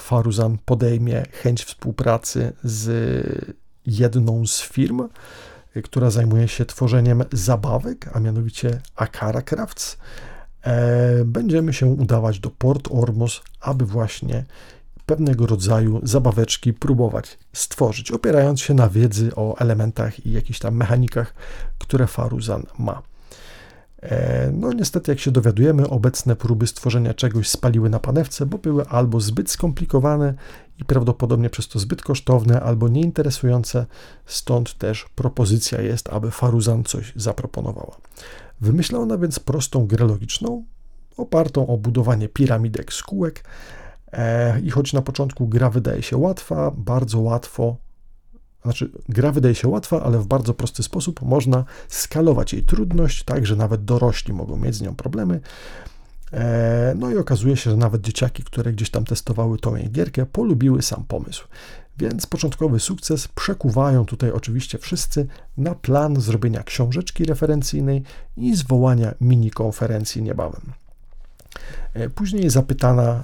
Faruzan podejmie chęć współpracy z jedną z firm, która zajmuje się tworzeniem zabawek, a mianowicie Akara Crafts, będziemy się udawać do Port Ormus, aby właśnie pewnego rodzaju zabaweczki próbować stworzyć, opierając się na wiedzy o elementach i jakichś tam mechanikach, które Faruzan ma. No niestety, jak się dowiadujemy, obecne próby stworzenia czegoś spaliły na panewce, bo były albo zbyt skomplikowane i prawdopodobnie przez to zbyt kosztowne, albo nieinteresujące, stąd też propozycja jest, aby Faruzan coś zaproponowała. Wymyśla ona więc prostą grę logiczną, opartą o budowanie piramidek z kółek i choć na początku gra wydaje się łatwa, ale w bardzo prosty sposób można skalować jej trudność, tak że nawet dorośli mogą mieć z nią problemy. No i okazuje się, że nawet dzieciaki, które gdzieś tam testowały tą jej gierkę, polubiły sam pomysł. Więc początkowy sukces przekuwają tutaj oczywiście wszyscy na plan zrobienia książeczki referencyjnej i zwołania mini-konferencji niebawem. Później zapytanie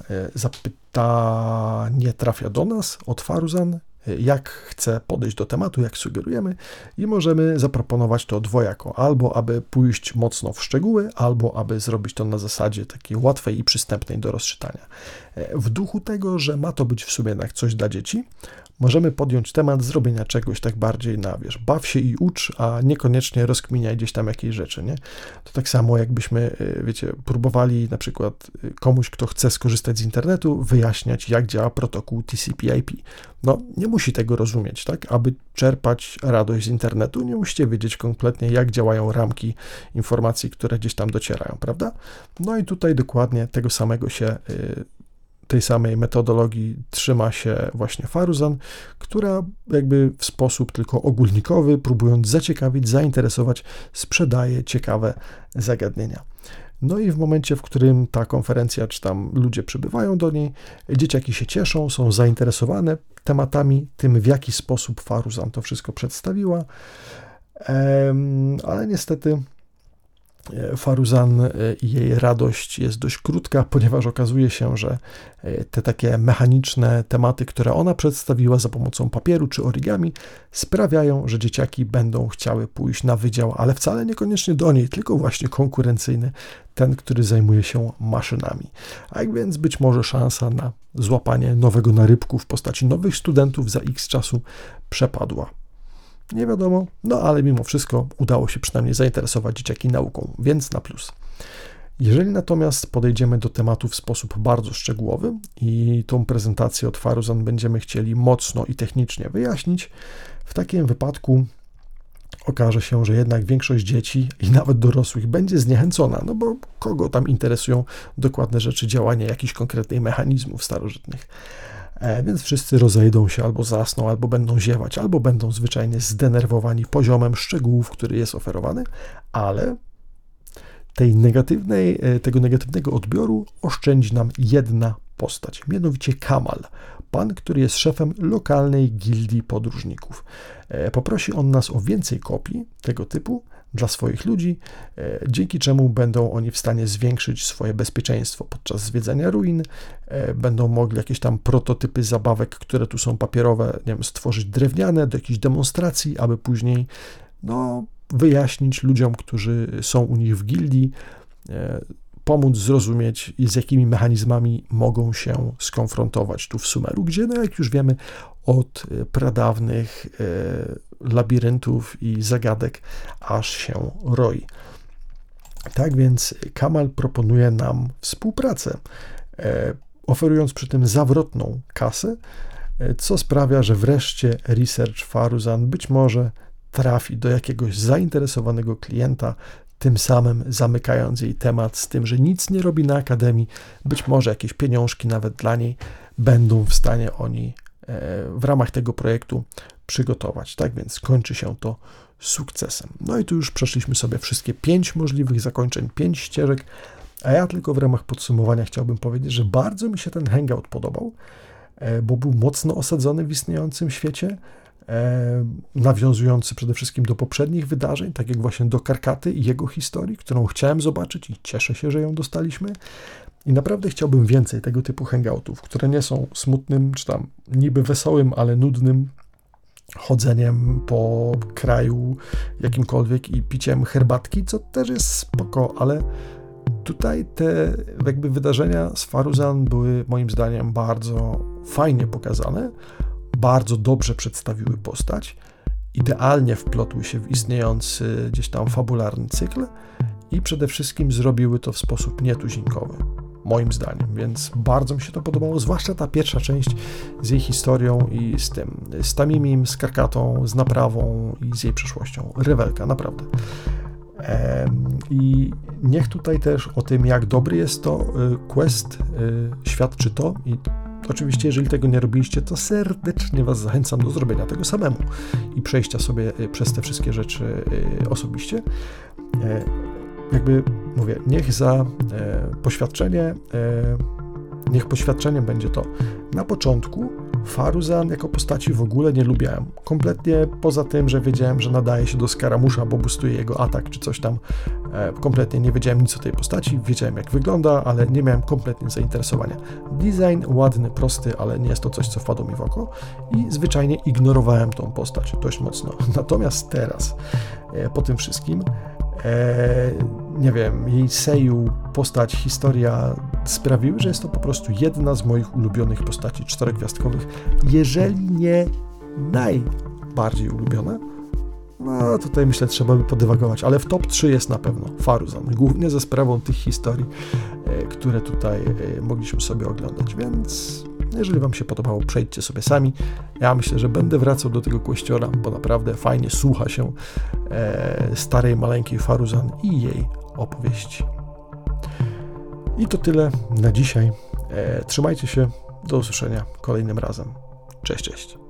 trafia do nas od Faruzan, jak chce podejść do tematu, jak sugerujemy, i możemy zaproponować to dwojako, albo aby pójść mocno w szczegóły, albo aby zrobić to na zasadzie takiej łatwej i przystępnej do rozczytania. W duchu tego, że ma to być w sumie jednak coś dla dzieci, możemy podjąć temat zrobienia czegoś tak bardziej na, baw się i ucz, a niekoniecznie rozkminiaj gdzieś tam jakiejś rzeczy, nie? To tak samo jakbyśmy, próbowali na przykład komuś, kto chce skorzystać z internetu, wyjaśniać, jak działa protokół TCP/IP. No, nie musi tego rozumieć, tak? Aby czerpać radość z internetu, nie musicie wiedzieć kompletnie, jak działają ramki informacji, które gdzieś tam docierają, prawda? No i tutaj dokładnie tego samego się... tej samej metodologii trzyma się właśnie Faruzan, która jakby w sposób tylko ogólnikowy, próbując zaciekawić, zainteresować, sprzedaje ciekawe zagadnienia. No i w momencie, w którym ta konferencja, czy tam ludzie przybywają do niej, dzieciaki się cieszą, są zainteresowane tematami, tym w jaki sposób Faruzan to wszystko przedstawiła, ale niestety... Faruzan i jej radość jest dość krótka, ponieważ okazuje się, że te takie mechaniczne tematy, które ona przedstawiła za pomocą papieru czy origami, sprawiają, że dzieciaki będą chciały pójść na wydział, ale wcale niekoniecznie do niej, tylko właśnie konkurencyjny, ten, który zajmuje się maszynami. A więc być może szansa na złapanie nowego narybku w postaci nowych studentów za x czasu przepadła. Nie wiadomo, no ale mimo wszystko udało się przynajmniej zainteresować dzieciaki nauką, więc na plus. Jeżeli natomiast podejdziemy do tematu w sposób bardzo szczegółowy i tą prezentację od Faruzan będziemy chcieli mocno i technicznie wyjaśnić, w takim wypadku okaże się, że jednak większość dzieci i nawet dorosłych będzie zniechęcona, no bo kogo tam interesują dokładne rzeczy działania jakichś konkretnych mechanizmów starożytnych. Więc wszyscy rozejdą się, albo zasną, albo będą ziewać, albo będą zwyczajnie zdenerwowani poziomem szczegółów, który jest oferowany, ale tego negatywnego odbioru oszczędzi nam jedna postać, mianowicie Kamal, pan, który jest szefem lokalnej gildii podróżników. Poprosi on nas o więcej kopii tego typu dla swoich ludzi, dzięki czemu będą oni w stanie zwiększyć swoje bezpieczeństwo podczas zwiedzania ruin, będą mogli jakieś tam prototypy zabawek, które tu są papierowe, nie wiem, stworzyć drewniane do jakichś demonstracji, aby później wyjaśnić ludziom, którzy są u nich w gildii, pomóc zrozumieć, z jakimi mechanizmami mogą się skonfrontować tu w Sumeru, gdzie, jak już wiemy, od pradawnych labiryntów i zagadek aż się roi. Tak więc Kamal proponuje nam współpracę, oferując przy tym zawrotną kasę, co sprawia, że wreszcie research Faruzan być może trafi do jakiegoś zainteresowanego klienta, tym samym zamykając jej temat z tym, że nic nie robi na Akademii, być może jakieś pieniążki nawet dla niej będą w stanie oni w ramach tego projektu przygotować. Tak więc kończy się to sukcesem. No i tu już przeszliśmy sobie wszystkie 5 możliwych zakończeń, 5 ścieżek, a ja tylko w ramach podsumowania chciałbym powiedzieć, że bardzo mi się ten hangout podobał, bo był mocno osadzony w istniejącym świecie, nawiązujący przede wszystkim do poprzednich wydarzeń, tak jak właśnie do Karkaty i jego historii, którą chciałem zobaczyć i cieszę się, że ją dostaliśmy. I naprawdę chciałbym więcej tego typu hangoutów, które nie są smutnym, czy tam niby wesołym, ale nudnym chodzeniem po kraju jakimkolwiek i piciem herbatki, co też jest spoko, ale tutaj te wydarzenia z Faruzan były moim zdaniem bardzo fajnie pokazane, bardzo dobrze przedstawiły postać, idealnie wplotły się w istniejący gdzieś tam fabularny cykl i przede wszystkim zrobiły to w sposób nietuzinkowy, moim zdaniem, więc bardzo mi się to podobało, zwłaszcza ta pierwsza część z jej historią i z tym, z Tamimim, z Karkatą, z naprawą i z jej przeszłością. Rywelka, naprawdę. I niech tutaj też o tym, jak dobry jest to quest, świadczy to i oczywiście, jeżeli tego nie robiliście, to serdecznie Was zachęcam do zrobienia tego samemu i przejścia sobie przez te wszystkie rzeczy osobiście. Jakby mówię, niech za poświadczenie, niech poświadczeniem będzie to. Na początku Faruzan jako postaci w ogóle nie lubiłem. Kompletnie poza tym, że wiedziałem, że nadaje się do skaramusza, bo boostuje jego atak czy coś tam. Kompletnie nie wiedziałem nic o tej postaci, wiedziałem jak wygląda, ale nie miałem kompletnie zainteresowania. Design ładny, prosty, ale nie jest to coś, co wpadło mi w oko i zwyczajnie ignorowałem tą postać dość mocno. Natomiast teraz, po tym wszystkim, nie wiem, jej seju, postać, historia sprawiły, że jest to po prostu jedna z moich ulubionych postaci czterogwiazdkowych, jeżeli nie najbardziej ulubiona. No tutaj myślę, trzeba by podywagować, ale w top 3 jest na pewno Faruzan, głównie ze sprawą tych historii, które tutaj mogliśmy sobie oglądać, więc jeżeli Wam się podobało, przejdźcie sobie sami. Ja myślę, że będę wracał do tego kościora, bo naprawdę fajnie słucha się starej, maleńkiej Faruzan i jej opowieści. I to tyle na dzisiaj. Trzymajcie się, do usłyszenia kolejnym razem. Cześć, cześć.